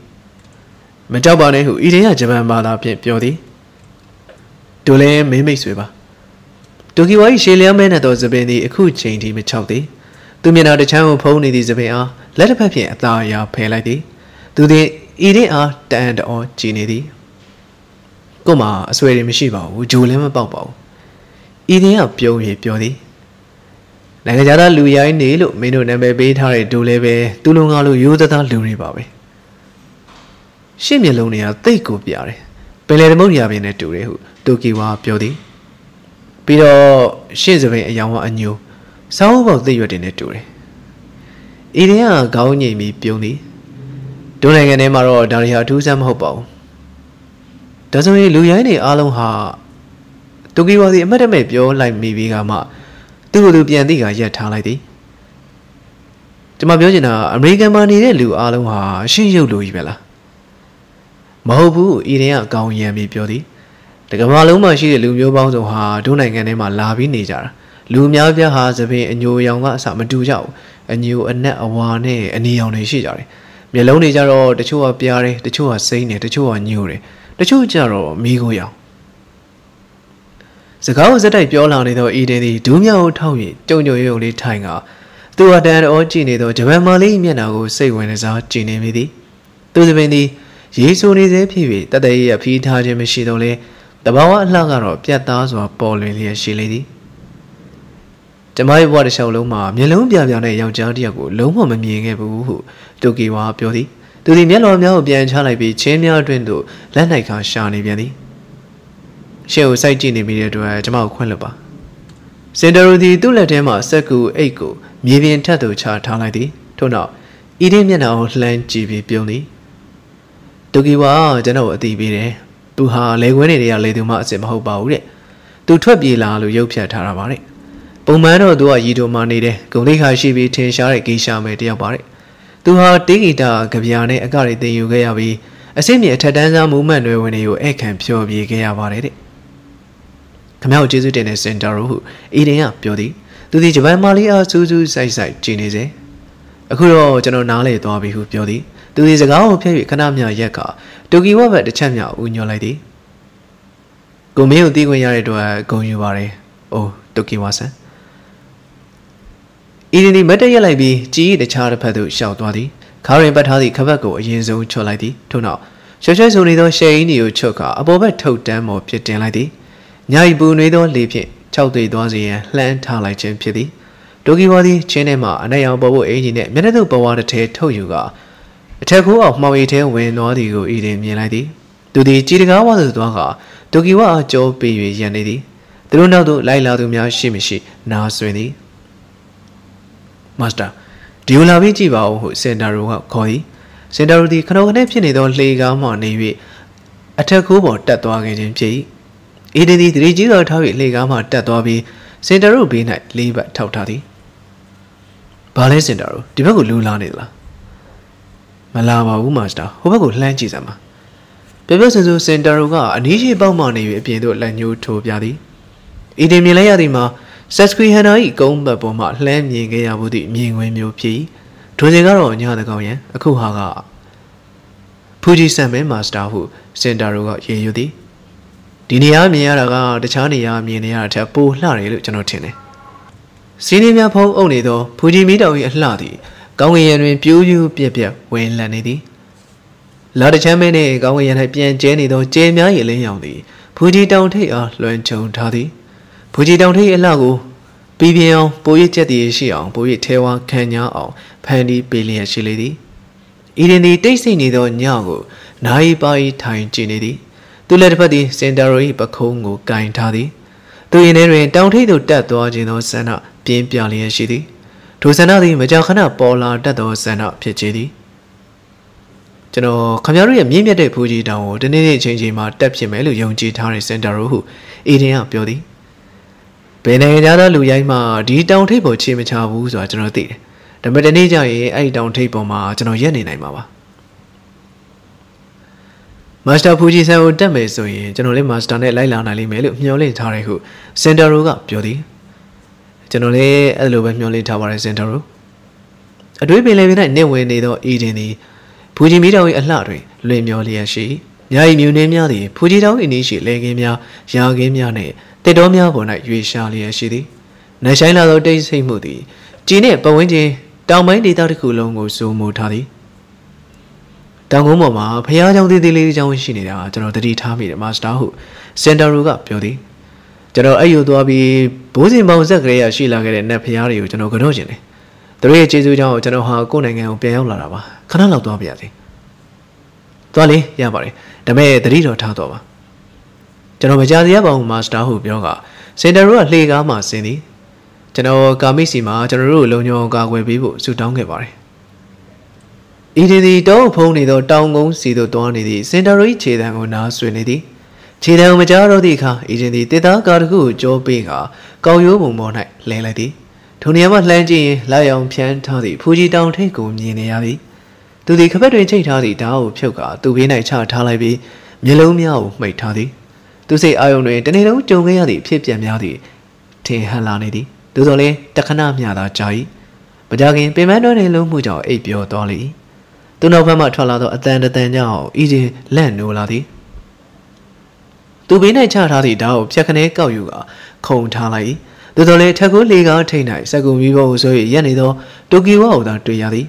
Majabane who eating a Japan Bada Piodi. Dole mimic sweeper. Togiwai Shelia Menados of Bendy, a cool change in Michauti. Do me now the channel pony is a bear, let a papier at Daya Peladi. Do they eating a dand or genidi? Goma, a sweaty mishiba, would you lemon bobo? Eating up Pioi Piodi. Nagajara Luya Nilu, Minu Nabe Betari, Dulebe, Dulungalu, Yudata Luni Babi. Shimilunia, they could be are. Pelemonia Venetu, Tokiwa Piodi. Pido Shizabe Yawa and you. So about the Yodineturi. Idea Gauni me Pioni. Dulang and Emaro Daria to some hobo. Doesn't we Luyani Aloha Tokiwa the Madame Pio like me Vigama. Do be yet lady. To my Biogina, American money, Lu Aloha, she you Louisvilla. Mahobu, eating out Gong Yami Beauty. The Gamaluma, she Lumio Baudoha, Dunang and Emma Lavi Najar. Lumia Via Hazabe and you young Samadujao, and you a net of one a neon shijari. Meloni Jaro, the Chua Piari, the Chua Saint, the Chua Nuri, the Chua Jaro, Migoya. The cows that I pure on it or eat any dumio tommy, don't you only tanga. Do a dad or genie or Jamali, Mianago say when it's our genie midi. Do the bendy, ye soon is a pivy, that they a pea target machine only, the bower langaro, piatas or polly, she lady. Jamai water shall loma, Melombia, young Jardiago, Loma being a boo, Tokiwa beauty. Do the yellow meal be and shall I be chain your dwindle, then I can't shiny beauty. She was a genie media to a Jamal Quilaba. Sendarudi Dulatema, Saku, Ego, Mivian Tato Chartaladi, Tona, Idimian Outland GB Beauty. Togiwa, Jano, Dibine, Buha, Leguinia, Leduma, Semho Baule, Do Twabila, Yopia Taramari. Bomano, do a Yido Mani, Goliha, she be ten shari, Gisha, Media Barri. Do her Digita, Gaviane, Agari, the Ugayabi, a semi Tadanza movement when you egg and pure be gay about it. Come out, Jesus, and Sentaru, eating up beauty. Do the Javamali or Suzu Saisai, Genese? A Kuro, General Nale, Dobby, who beauty. Do this a gown pay, Kanamia Yaka. Do give over the Chamia, Unyo lady. Go meal, Diguayari, do I go you worry? Oh, Toki was it. Eating the better yellow be, G the child Padu, shout Waddy. Carrying but how the Kavago, Yinzo, Choladi, Tona. Churches only though Shay New Choka, above told them or Pietin lady. Nyaibu Nido Lipi, Chowdhury Dwazi, Land Talai Chen Pity, Togiwadi, Chenema, and I am Bobo aging at Menado Bawata Te Toyuga. A tackle of Maui tail when Nordigo eating me lady. Do the Chiriga was to her. Tokiwa, Joe P. Yanidi. The Lunado, Laila to Mia Shimishi, now Swinny. Master, do you love Ichiba? Said Naruga Koi. Said Naru the Kanokanapian, it don't lay gum on Navy. Attack over Tatuag and Jay. It did it rigid or Tavi Legama Tatuabi. Said Naru be night, leave at Tautati. Palace and Naru, Dibago Lulanilla. Malama, Master, who would land Chisama? Pepesu sent Daruga, and he about money with Piendo Lanu to Yadi. Idemilayadima, Sasqui Hanai, Gomba Boma, Lam Yinga Woody, Ming Wemio P. Tozegaro, Yadagoyan, a Kuhaga. Puji Same Master who sent Daruga Yudi. Dinia Miaraga, the Chania Minia, Poo Larry Lucanotine. Sinimia Po only though, Puji Mido Ladi, Gaway and Puyu Pia, Wayne Lanidi. Lada Chamene, Gaway and Pian Jenny, though Jamia Leondi, Puji don't take a luncheon toddy. Puji don't take a lago, Bibion, Boy Jetty, Shion, Boy Tewa, Kenya, or Pandy Billion Shilidi. Eating the tasty needle, Nyago, Nai by Time Ginidi. To let Paddy, Sendari, Bakongo, Gain Toddy. To in area, don't take the dead Dogino Sana, Pin Piali and Shitty. To Sanadi, Majahana, Bola, Dado Sana, Pichidi. Kamaria Mimia de Puji down, the name changing my deputy Melu Yonji Tari Sendaru, eating up beauty. Benedada Luyama, D down table chimicha woos or general tea. The Medanija, I down table ma, general Yenny Namava. Master Puji Sao Dame, generally Master Laila Nali Melu, Mioli Tarihu, Sendaru up beauty. Generally, a little bit Mioli Tawari Sendaru. I do believe that no way need or eating the Puji middle a lottery, Lemulia she. Yay, you name Yadi, Pujito in each legamia, Yagamiane, the Domia Bonai, you shall hear shitty. Nashana days he moody. Gene, but when ye down my didactical long or so mutadi. Dangomoma, Pia down the delay down Shinida, General the Tami, Master who sent a rug up, Yodi. General Ayo Dobi, Bosi Mousa, she lagged at Napiario, General Godogene. The rich is without Genoha Goning and Pialarava. Canal of Dobiati. Dolly, Yabari, the maid, the reader Tatova. General Majadiabo, Master Hoop Yoga, Sendaru, Liga Masini. General Gamissima, General Lonyo Gaway Bibu, Sudangabari. It is the dog pony, though Dango, Sido Donidi, Sendari, Chidangona, Swinity. Chidang Majaro Dika, it is the Tita Gargu, Joe Biga, Gauyo Monai, Lelady. To never land in Lion Pian Toddy, Puji down take on Yeniavi. To the Capetuin Toddy, Dow, Pilka, to be night char Talabi, Milo Miao, my Toddy. To say Iron Ray, the Nino, Jongayadi, Pipian Yadi, Te Halanidi, Dudole, Takana Miada Jai. But again, be man on a low mujo, ape your dolly. Do not have much allowed at the end of the now, easy land no laddy. To be night char Toddy, Dow, Piacane, Gauga, Kong Talai. The Dole Tago Liga Tainai, Sago Vivo, so Yanido, Tokiwa, that to Yadi.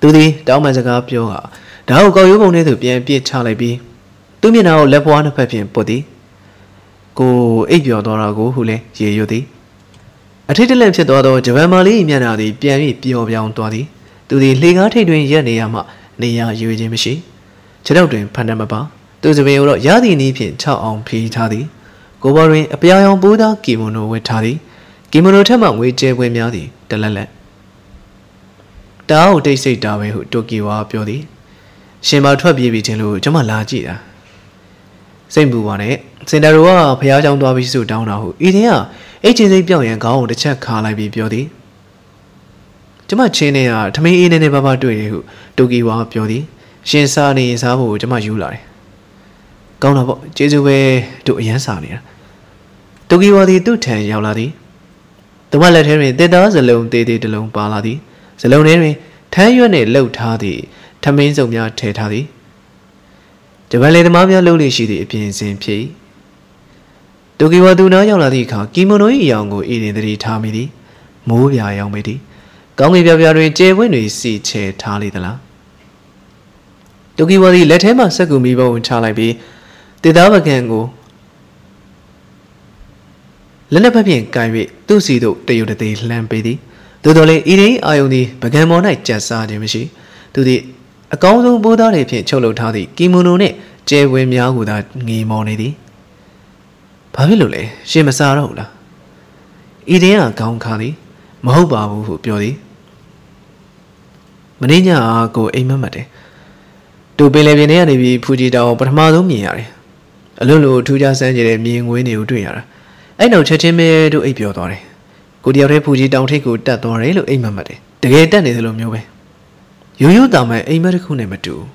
To the Daumazaga Pioga, Dao Goyo need to be and be Charlie B. To me now, left one papian potty. Go, Ebio Dorago, Hule, Yodi. A title lamp said Dodo, Javamali, Yanadi, Piami, Pio Bion Toddy. To the Liga Tainai Yanayama, Nia Yujimishi. Chadodrin, Panamaba. To the way of Yadi Nipin, Chow on P. Taddy. Go worry, a Pion Buddha, Kimono with Taddy. Kimono Tama with J. Wemiadi, the Lalet. Tao, they say Dawe who took you up your day. Shema Twabi Tilu, Jamala Gita. Same Buwane, Sendarua, Piajan Davisu down now, Idia, H. is a billion go the check car like be beauty. Jama Chinea, Tami in a Baba Dui who took you up your day. Shinsani is Abu Jama Yulai. Gone up Jesuwe to Yansania. Took you what they do tell Yaladi. The one letter that does alone dated alone balladi. The lone area, tell you a low tardy, Tamins of your tetadi. The valley the mavia lowly she the appearance in pay. Dogiwa do na yoladika, kimono yango eating the tamidi. Move ya young midi. Gongi Babiari J. when we see che talidala. Dogiwa let him a sagumibo in Chalabi. The Dava can go. Lenapapian Kairi, do see do the Udate Lampedi. Do the Ide, I only began on night just Mishi. To the Accounto Buddha Cholo Tadi, Kimono, Jay Wimya would have me money. Pavilule, she must have roller. Idea, Count Kali, Mahoba would beauty. Manina go aimamate. To believe in any be put it out, but Madu Miari. A lulu, 2 years and a mean when you do her. I know Chachime to ape your dory. Could you repute it down take good that or a little aimamate? The gate done is a lumiobe. You damn aimericune too.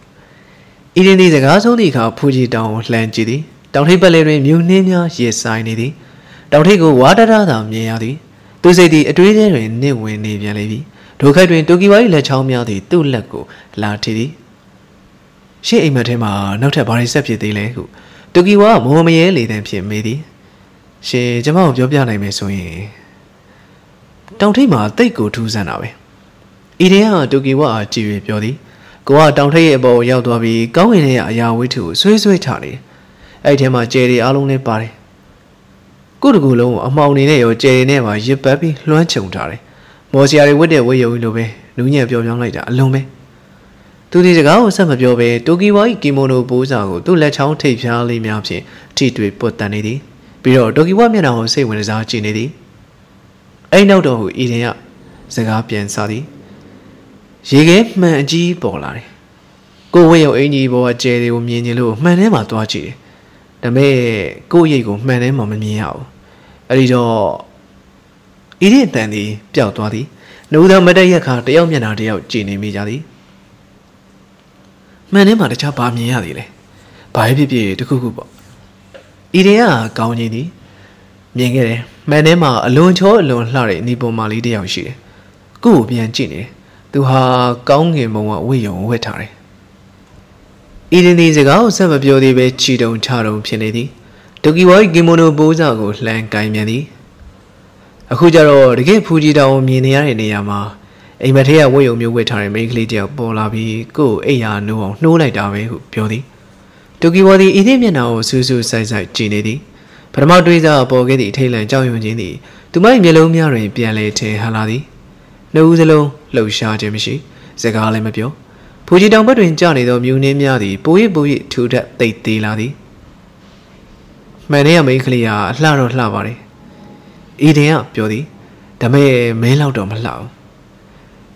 It is a gas only car put it down land giddy. Don't he believe in you name yes, I need it. Don't he go water down yadi. To say the attractive and new way navy lady. To cut in Toki while let home yadi, do lago, la tiddy. She aimed him not a body subject de lego. Toki wa more merely than Pim Medi. She Jamal Jobiana may so. Don't he ma take go to Zanawe. Idea Toki wa, Jimmy Beauty. Go out down here about Yadwabi, go in here, Yahweh too, Swiss Charlie. I tell my Jerry alone party. Good Gulo, a mountain or Jerry never, you baby, luncheon tarry. Mosiari would there way you will obey, Lunia Bio young later, alone. 2 days ago, some of your way, Togi White Kimono Bozago, do let out take Charlie Miamsi, cheat with botanity. Below Togi Waman, I'll say when it's our genity. I know though, eating up, Sagapian Sadi. She gave me a G Bolari. Go away or any boy, Jerry will mean you, Manema Dwachi. The may go yego, Manema meow. A little idiot dandy, Piao Dwati. No, the Madaya can't tell me not out, Jenny Mijadi. Manema the chapa meadile. By Bibi to Kukubo. Idea, Gaunini. Mingere, Manema alone, alone, Larry, Nibo Mali Dioshi. Go be a genie. To her gong moment, we all wet her. Eating these ago, some of your debate cheat on Charo Pianity. Toki White Gimono Bozago, Lankai Mani. A Hujaro, the gay Puji down Minia Yama. A material way of your wet her and make lady of Bolabi go, Aya no, no light away, beauty. Toki White Idemian now, Susu size like Ginity. Paramountries Bogeti, Taylor, Jow Jenny. To my yellow mirror, Pialete Haladi. No, the low. Low charge, Mishi, Zagalimapio. Put it down between Johnny, though, you name Yadi, Boy, Boy, to that date, Ladi. Many a make clear, Laro Lavari. Eating up, Beauty. The may loud on Malau.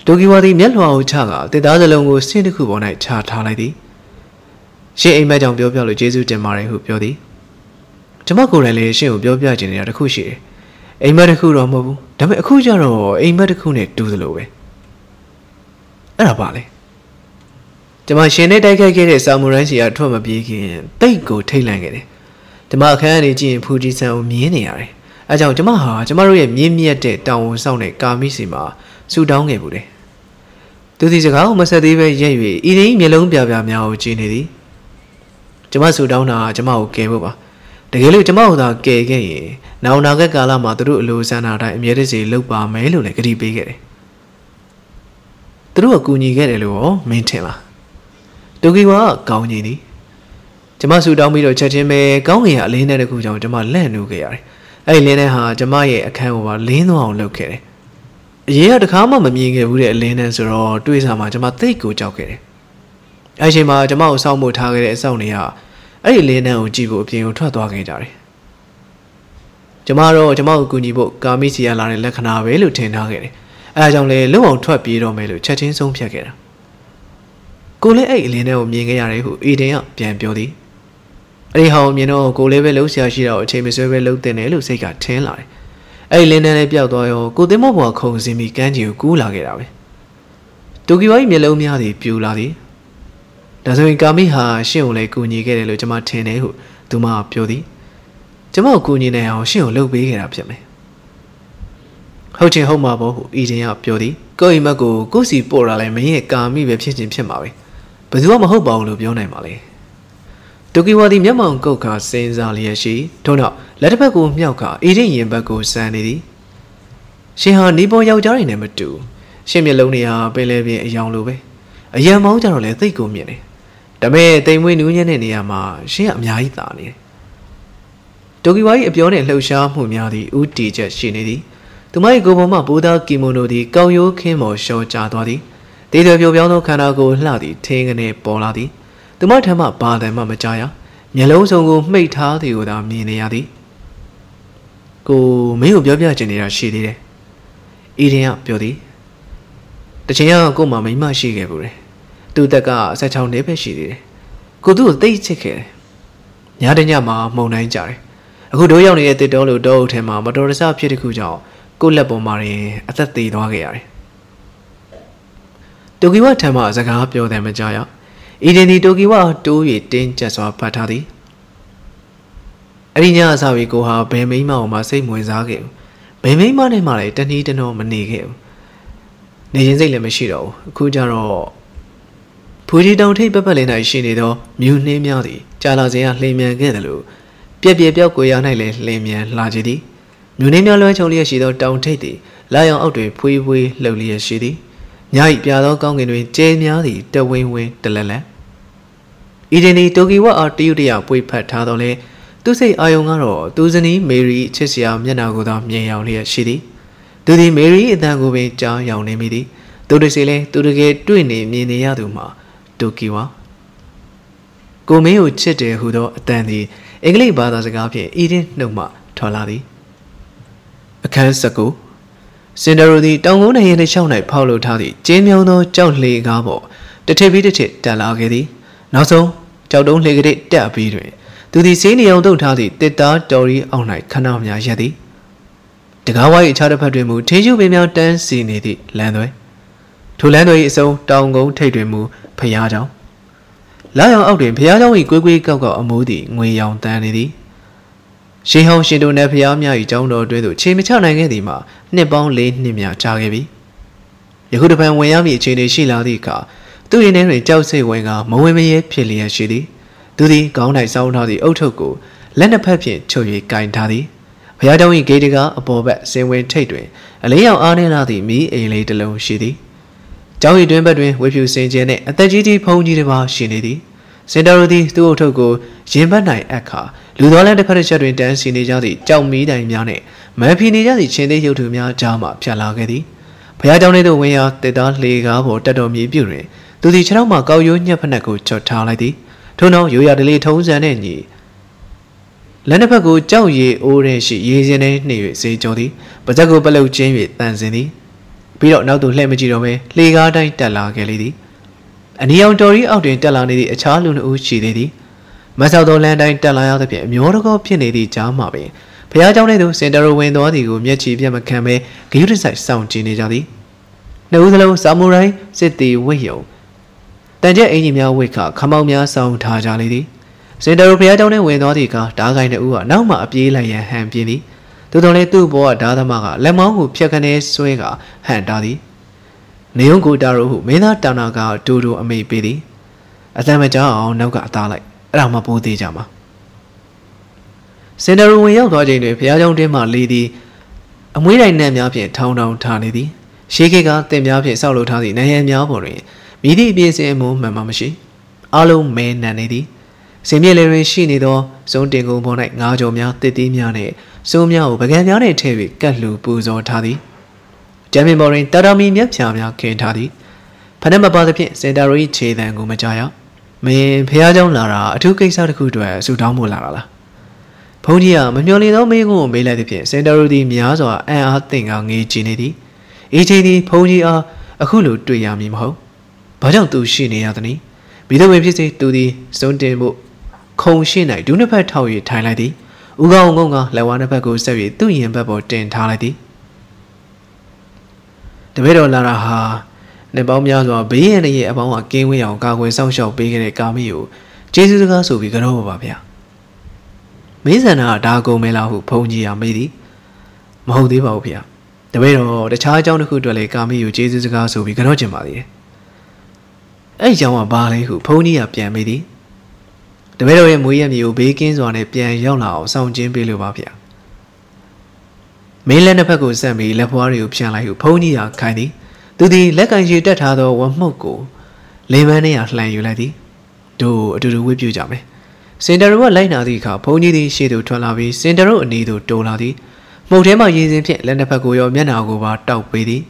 Togiwadi Melwa Chaga, the other long was seen to Kubo night chart, Haladi. She imagined Biobio, Jesu Jamari, who Beauty. Jamako relation of Biobia Junior, the Kushi. A medical romo, the Kujaro, a medical net to the low. Arabale. The machine that I get is samurai, a trauma beacon. They go tailing it. The Marcani Jim Pugis and Mieniari. I don't Jamaha, Jamaria Mimia dead down sounded Gamissima, so down a booty. To this account, Master David Jay, eating Melon Biabia Miao Ginity. Jamasu downa, Jamao gave over. The Gilly Jamao gay gay. Now Nagala Madru Luzana, and Yedisi look by Melu like a big. Through a goony get a little, maintain her. Togiwa, Gaunini. Jamasu down below Chachime, Gauni, a lean and a good job, Jama Lanuke. I lean a hard Jamaya, a canoe, lean on locate. Yea, the karma, me, a wooded lean answer or do his ama Jamatico jockey. I see my Jamal sound more targeted as only are. I lean out Jibo being Tradwagari. Jamaro, Jamal Gunibo, Gamisia, Larry Lacana, Velutin Hagari. I don't lay low on 12 feet or mellow, chatting some piaget. Go lay 8 linen of Mingari who eating up, Pian Beauty. Anyhow, you know, go level Lucia, she out, James over looked and a loose got 10 lines. 8 linen and a piadoil, go the mobile cozy me, can you go lag it away? To give away Melo Miadi, Puladi. Doesn't come me her, she only goony get a little martine who, to my beauty. Jamal goony now, she'll look big up to me. Hoching home marble, eating up beauty. Going mago, go see poor Alame, Gami, Pichin Pimawi. But you are my whole bowl of your name, Ali. Toki Wadi Yaman Goka, Saint Zaliashi, turn up, let a bago Mioka, eating in bago sanity. She had Nibo Yaudari number 2. She Melonia, Belevi, a young lube. A young motor or let they go mini. The maid, they win union in Yama, she am Yaitani. Toki Wadi, a beyond a low sharp, whom Yadi, who teaches shinity. To my Goboma Buddha Kimono di Gayo Kimo Show Jadwadi. They have your piano canago ladi, ting and a boladi. The Matama Bad and Mamma Jaya, Yellowsongo made her the other meaniadi. Go, may you be a general she did it. Eating up beauty. The China go, Mamma, she gave her. Do the car such how never she did it. Go do they take care. Yadanyama, Mona and Jarry. A good way only at the dollar dote him, but there is a pretty good job. Go level Marie at that day, Doggy. Dogiwa Tama is a capio than Majaya. Ideni Dogiwa do it dangerous or patati. Arena Savikoha, Bemima or Mase Muizagil. Bemima de Mare, then he did no money gave. Nijinzilla Machiro, Kujaro. Put it down tape Papalina Shinido, Mune Miadi, Jalazia, Lemia Gadalu, Pia Biakoyana Lemia Lajidi. Munimia Loyolia Shido down tatty, Lion out with Pui Wee Lolia Shidi. Nyai Piado Gong in with Jane Yadi, the Wing with the Lele. Ideni Togiwa are Tudia Pui Patadole, to say Ayongaro, Duzani, Mary, Chesia, Yanagoda, Yaolia Shidi. Do the Mary, Nagobe, Jan Yaonemidi, do the Sile, do the gate, do in Niaduma, Tokiwa. Gomeo Chete Hudo, Dandy, Egli Badas Gapi, Eden Noma, Toladi. A Kansaku. Cinderudi, don't own a show night, Paulo Taddy, Jamie no, John Lee Gabo, the Tabby did it, Dalagedi. Now so, Chow don't leg it, there be it. Do the senior don't taddy, the dark dory all night, canam yadi. The Gawa each other padrimu, Tiju be out and see needy, Landway. To Landway so, down go, Tadrimu, Payado. Lion out in Payado, he quickly got a moody, way young dandy. She home she don't have Yamia, John or Dredu, Chimichana Gedima, Nebon Lane Nimia Chagabi. You could have been Wayami Chidi, she ladica. Do in every Jose Wanga, Moemi Pilia Shidi. Do the Gong I sound the Otoku, Lend a Pepian, Choy Kain Tadi. Payadoni Gadiga, a bobat, same way Tatway, and Leo Arnelati, me a late alone shidi. Joey Dumbadwin, with you Saint Janet, and the GD Pony de Bar Shinidi. Sendarudi, do Otoku, Jimbanai Aka. Ludola the Parasha in dancing the Jadi, Jami and Yane, Mapini Jadi Chene Yotumia Jama, Pialagadi. Payadone the way out the dark league or Tadomi Bure. Do the Chama go you Yapanaku Chotaladi? Tono, you are the little and any. Lenapago, Jow ye, Ore, she is in a name, say Jodi, but that go below Jamie Tanzini. Pilot now to Lemajirome, Liga di Talagalidi. And the outdoor out in Talani, a Charlun Uchi lady. Masado land I tell I out of Murgo Pianidi Jamabi. Piajanedo, Sendaro window, the Gumiachi Yamakame, Gilside sound Jinijadi. Naudalo Samurai, said the Wayo. Tanja Enimia Wika, Kamamia sound Tajalidi. Sendaro Piajane window, the car, Daga in the Ua, Nama Pila and Pini. Dudone two boa Dadamaga, Lemon who Piacane Swega, hand daddy. Neongo Daru who may not Danaga, Dudu and May Biddy. Asamaja, no got Dalai. Ramapudi Jama. Senderu way out watching the Piadon de Marlidi. And we I name Yapi, town down Tanidi. Shake out the Yapi Salutadi, Nayan Yabori. Midi BSMO, Mamamashi. Allo main nanidi. Similarly, she need all, so dingo bonnet, Najo Mia, the Dimiane, so Miao, Baganyane, Tavi, Gatlu, Buzo Tadi. Jammy Morin, Tadami, Yapia, Kane Tadi. Panama Badapit, Sendari, Che, then Gumajaya. May Piadon Lara, two cakes out of Kudra, Sudamu Lara. Podia, Manually no Mingo, may let the Pier, Sendarudi Miazo, and I think on each inity. Each inity, Podia, a Hulu, do Yamimho. But don't do Shini Anthony. Below if you say to the Sunday Kong Shina, do not pet how you tie lady. Uga Gonga, Lawana Pago Savvy, do you embargo ten tality? The widow Lara ha. The Bamiazo be and ye about a game way on Gagway South Shop being a Gamio. Jesus Gasso began over here. Mizana Dago Mela who Pongi and Midi Mahodi Bopia. The widow, the charge on the hood to lay Gamio, Jesus Gasso began Ojamadi. A Jama Bali who pony up Yan Midi. The widow and William you begins on a pian yona, sound Jim Billy Bopia. Mainland Paco Sammy, Lapuario Piana who pony are kindly. Do the legacy that other one moko. Lemony at Lan Uladi. Do the whip you jammy. Sendaro Lina the car, pony the shadow tolavi, Sendaro Nido Doladi. Motema is in Lanapago, Yanago, Tau Pedi.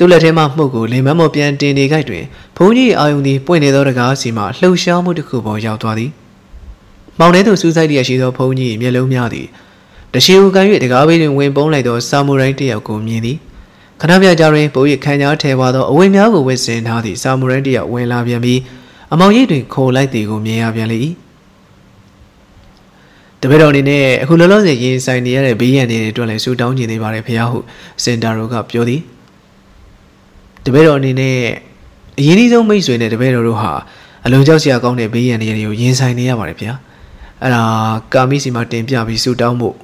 Tulatema Mugu, Limamopian Dini Gaitri, Pony Ayuni, Puenedora Sima, Loshamu de Kubo Yatwadi. Mauneto Suicide Yashido Pony, Yellow Miadi. The Shiu Gayu, the Gavian Wimbonado, Samurai Diaco Mini. Canavia Jare, Poe Kanya Tewado, Owimiago Westin Hadi, Samurai Dia, Welaviami, among you call like the Gumiaviali. The Bedonine, who alone the yin sign the air be and it will so down in the Marapiahu, Sendaruga Piodi. The Bedonine Yini don't miss when the Bedoruha, alone just your county be and you yin sign the Marapia. And a Kamissima Tempia be so down book.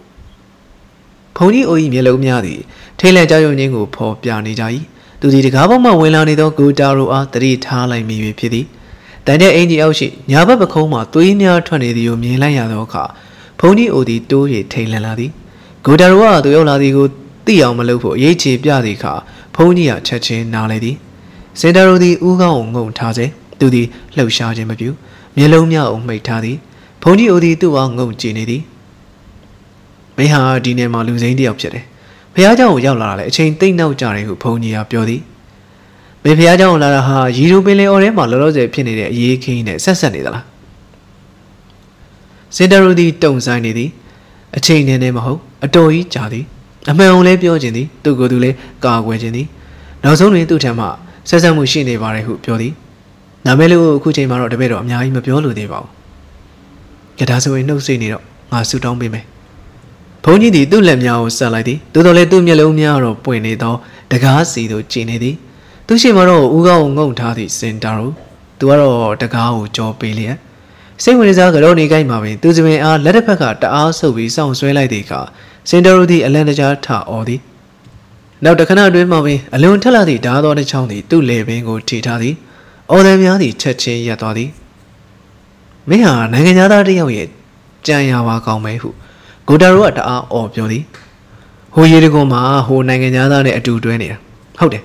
Pony o Yellow Miadi, Taylor Jayo Ningo, Pop Piani Jai, do the Gabama Willanido go Daru at 3 times like me with pity. Then there ain't the Elshi, Yaba Bacoma, 3 near 20 the Umilayadoka. Pony or the two ye tail ladi. Good arwa, the old lady go, the Amalopo, ye cheap yadica, pony a chachin nalady. Sendaro the Uga on Taze, do the low charge in my view, Melomia on my taddy, pony or the two on ginity. Meha dinema losing the object. Piaja Yala, chain thing now jarring who pony up yodi. Mepiaja Laraha, Yirubele or Emma Lose Pinade, ye king, Sassanidala. Sendarudi don't sign it, a chain and emaho, a toy chardi, a man lepiogeni, to go to le garwageni, not only to Tama, Sasamushine Varehu Piodi, Namelu Kuchemaro de Bedo, Yaima Piolo de Vow. Cataso in no senior, I suit on be me. Pony di Dulemia Saladi, Dodoletum Yalomia or Puenedo, the Gasi do Chinedi, Tushimaro Uga Tati Sentaro, Duaro Tagao Jopilia. Same with his Agaroni Gaimami, Duzime are Letterpaca, the also be sounds well like the car. Sendero the Alanaja ta odi. Now the canal do mommy, alone tell the dad or the chondi, do living or titadi, or the miadi, churchy yatodi. Mea, Nagana diawit, Jayawa Gomehu, Godaruata or Piodi. Who Yerigo ma, who Nagana de adu duenia. How de?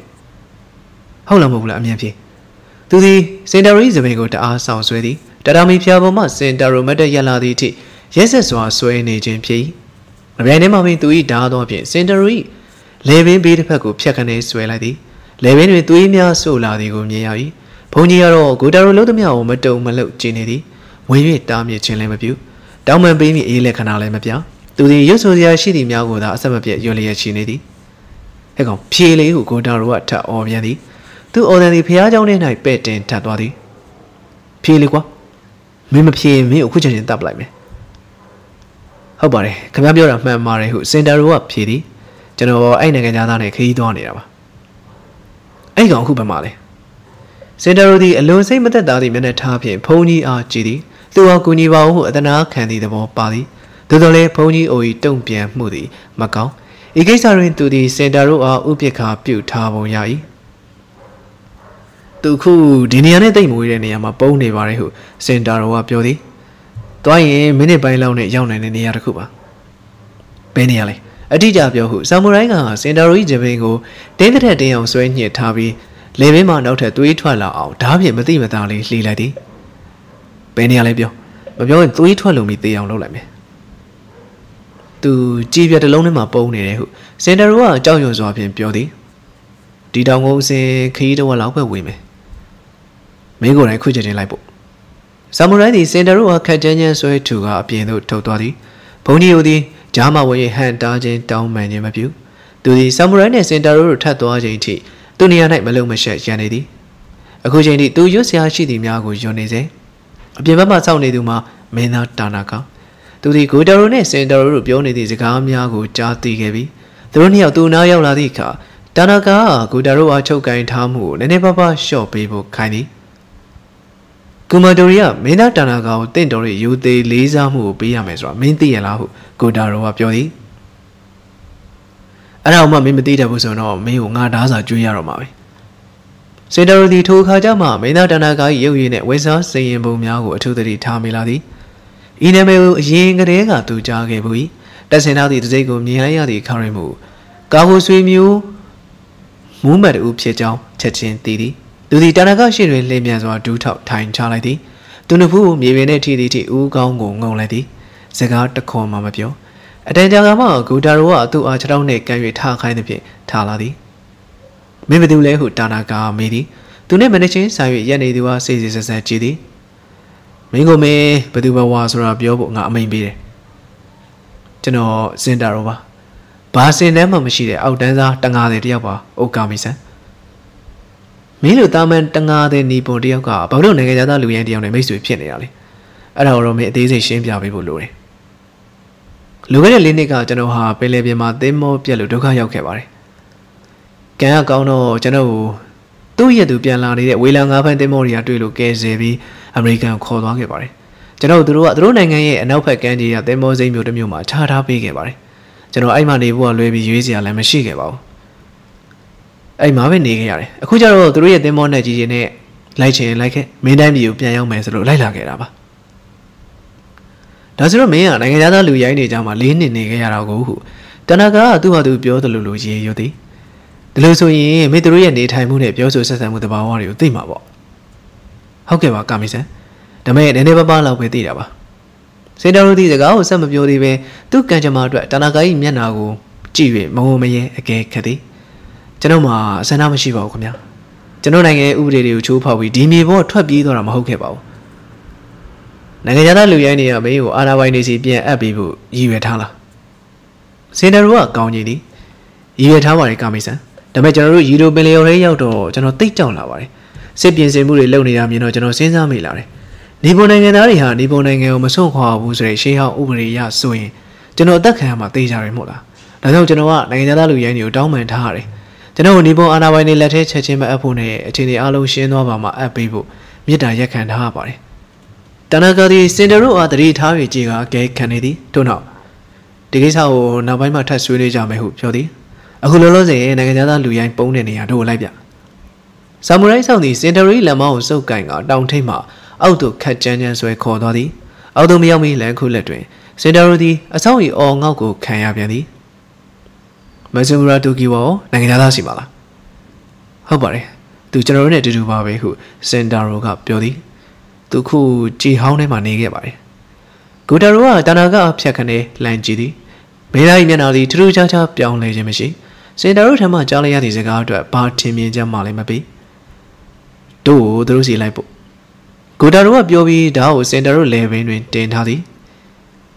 How long will I mean? Do the Sendero is a way go to our sounds ready. Tadami Piabo must send Darumada Yaladi. Yes, as was so in agent P. Ranamami to eat down of it, send a re. Levin beat Paco Piacane Swelladi. Levin with 2 years so ladi go neai. Ponyaro, good arolodamia, Mato Malo Ginity. When you eat down your chin lemabu. Down my baby elecanal lemapia. Do the use of the ashidi miago that some of your yolia chinity. Egon Pili who go down what ta or yadi. Do all the Pia down in I bet in Tatwadi. Piliqua. Mima P. Mew Kujan in Dub like me. How about it? Come up your memory who send a row up, Pity. General Ainagana, he don't ever. I don't hoop a mali. Send a ruddy alone, same with the daddy minatapian, pony or giddy. Through a guniva, the now candy the ball body. The dole pony or it don't be a moody, Macau. It gets her into the send a row or upiaca, built tabo yai. To cool, Diniane de Murenia, my bony varihu, send Daroa Piodi. Twain, many by Lone Yon and the Aracuba. Beniali, a teacher Piohu, Samuranga, send a Rijabango, then the day of Swenya Tabi, Levima out at 3 twala, Tabi, Matimata, Liladi. Benialibio, but you're 3 twalum with the young Lolame. To Givia de Lonema Bony, send a Rua, Joyous Wapian Piodi. Did I go say Kido allow women? May go like Kujan Libo. Samurai sent a row of Kajanian sway to a piano totally. Pony Udi, Jama way hand dodging down my name of you. Do the Samurai sent a row tatuage tea. Do near night Maloma shed Janity. A Kujani, do you see how she the Miago Jonese? A Pimama sounded Duma, Mena Tanaka. Do the Gudarone sent a row Bionity Zagamiago Jati Gaby. Throny of Dunaya Ladica. Tanaka, Gudaroa Choka in Tamu, Nenebaba, shop people kindly. Kumadoria, Mena Tanaka, Tendori, you the Lizamu, Biamesra, Minti Alahu, Gudaroa Piodi. Arama Mimita was on all Miunga Daza Juyaromai. Sedaro the Tokajama, Mena Tanaka, you in it with us, saying Bumiago to the Tamiladi. Inamel Yingarega to Jagabui, that's another Zego Nia the Karimu. Gahu swim you. Mumed Upchao, Chachin Tidi. Do the Tanakashi Lemias or do top time charity? Dunapu, Mivinati, Ugango lady. Segar the call Mamapio. Attendagama, Gudarua, to Archronek and Taka in the Taladi. Mimidule who Tanaka midi, to name any change, I yani do says as a chidi. Mingo me, but you was rub your book not maybe. Teno Sendarova. Passing them a machine out danza, Tanga de Diaba, O Kamisa. Milo Taman Tanga de Nipo Dioka, but don't negate that Luyan Dion makes you penally. I don't make these ashamed of people, Louis. Lugan Linica, Genoha, Pelebima, Demo, Pialudoka Yokavari. Can I go no, Geno? Do you do Pialani that William up and Demoria to look at Zevi, American called Wangavari? Geno drew at Running and Alpac Candy at Demo Zemio de Muma, Tata Pigavari. Geno Imani will be Usia Lamashigabo. I'm a Vinigari. A Kujaro, three at Demo Nigerian, like it, made them you Piano Mesro Lagaba. Dasro me and another Luyani Jamalin in Negarago. Tanaga, do I do Pio the Luluji Yodi? The Lusoy made the real daytime moon at Pioso Satan with the Bavario Timabo. How can I come, sir? The maid never balled with the Daba. Said already the girl, some of your way, took Kanjama, Tanaga, Yanago, Chiwi, Mahome, a gay caddy. Janoma, Sanamashiva, come here. Janonang, Ude, Chupa, we demi or Twabi or a Mahokebo. Nagayana Luyani, a mayo, otherwise, is it being a people, you at Hala. Send a work, Gauni. You at Hawaii, Kamisa. The major you do Belio out or General Take Down Hawaii. Sapiens and Muri Loniam, you know, General Senza Milari. Nibonang and Ariha, Nibonang, Masoka, who's a Sheha Ubri Yasui. General Duckham, a Tija Remola. No Genoa, Nagayana Luyani, Dominant Harry. General Nibo and Awani let it touch him upon a tiny alo shenova, a people, Mita Yakan Hawaii. Tanaka the Sindaro at the Tavi Jiga, Gay Kennedy, to now. The case how Nabima touch village are my hoop, Jody. A Hulose and another Luyan Ponenia do Labia. Samurai sound the Sindari Lamau so gang out down Tema, out to Kajanians were called Doddy, out to Miami Lanculetri, Sindarudi, a sound all Nako Kayabiani. Mazura Dugiwo, Nagada Simala. How about it? To generate to do Babe who Sindaro got Jody. To cool Jihone money get by. Gudarua, Danaga, Piacane, Langidi. Mela Yanadi, true judge up young lady machine. Send a rotama jolly at his cigar to a party me jamali mabi. Do the rosy lipo. Gudarua, Biobi, Dow, send a relay in Tain Hadi.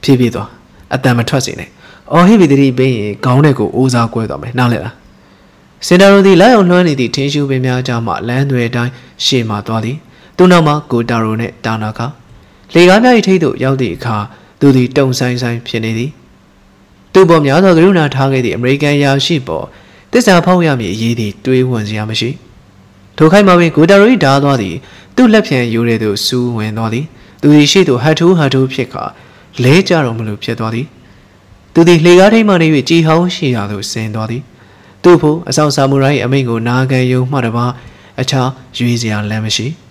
Pibido, at them a trust in it. Or he did be Gonego, Uza Guedome, Nalera. Send a rodi lion learning the tissue be mea jama land where die, she matwadi. Dunama go darone Tanaka. Legana Tato Yaldi car, do the don't sign pianidi. Do bomb Yada Luna target the American Yashibo. This are Poyami Yidi, 3 1 Yamashi. Tokaimawi Gudari Dadwadi, do Lapian Yuredo Su and Noddy, do the Shido Hatu Pika, Le Jaromulu Piedwadi. Do the Legati money with Jihao Shiado Saint Doddy. Dupo, a South Samurai, Amigo Naga Yo Madaba, a child, Juizian Lamashi.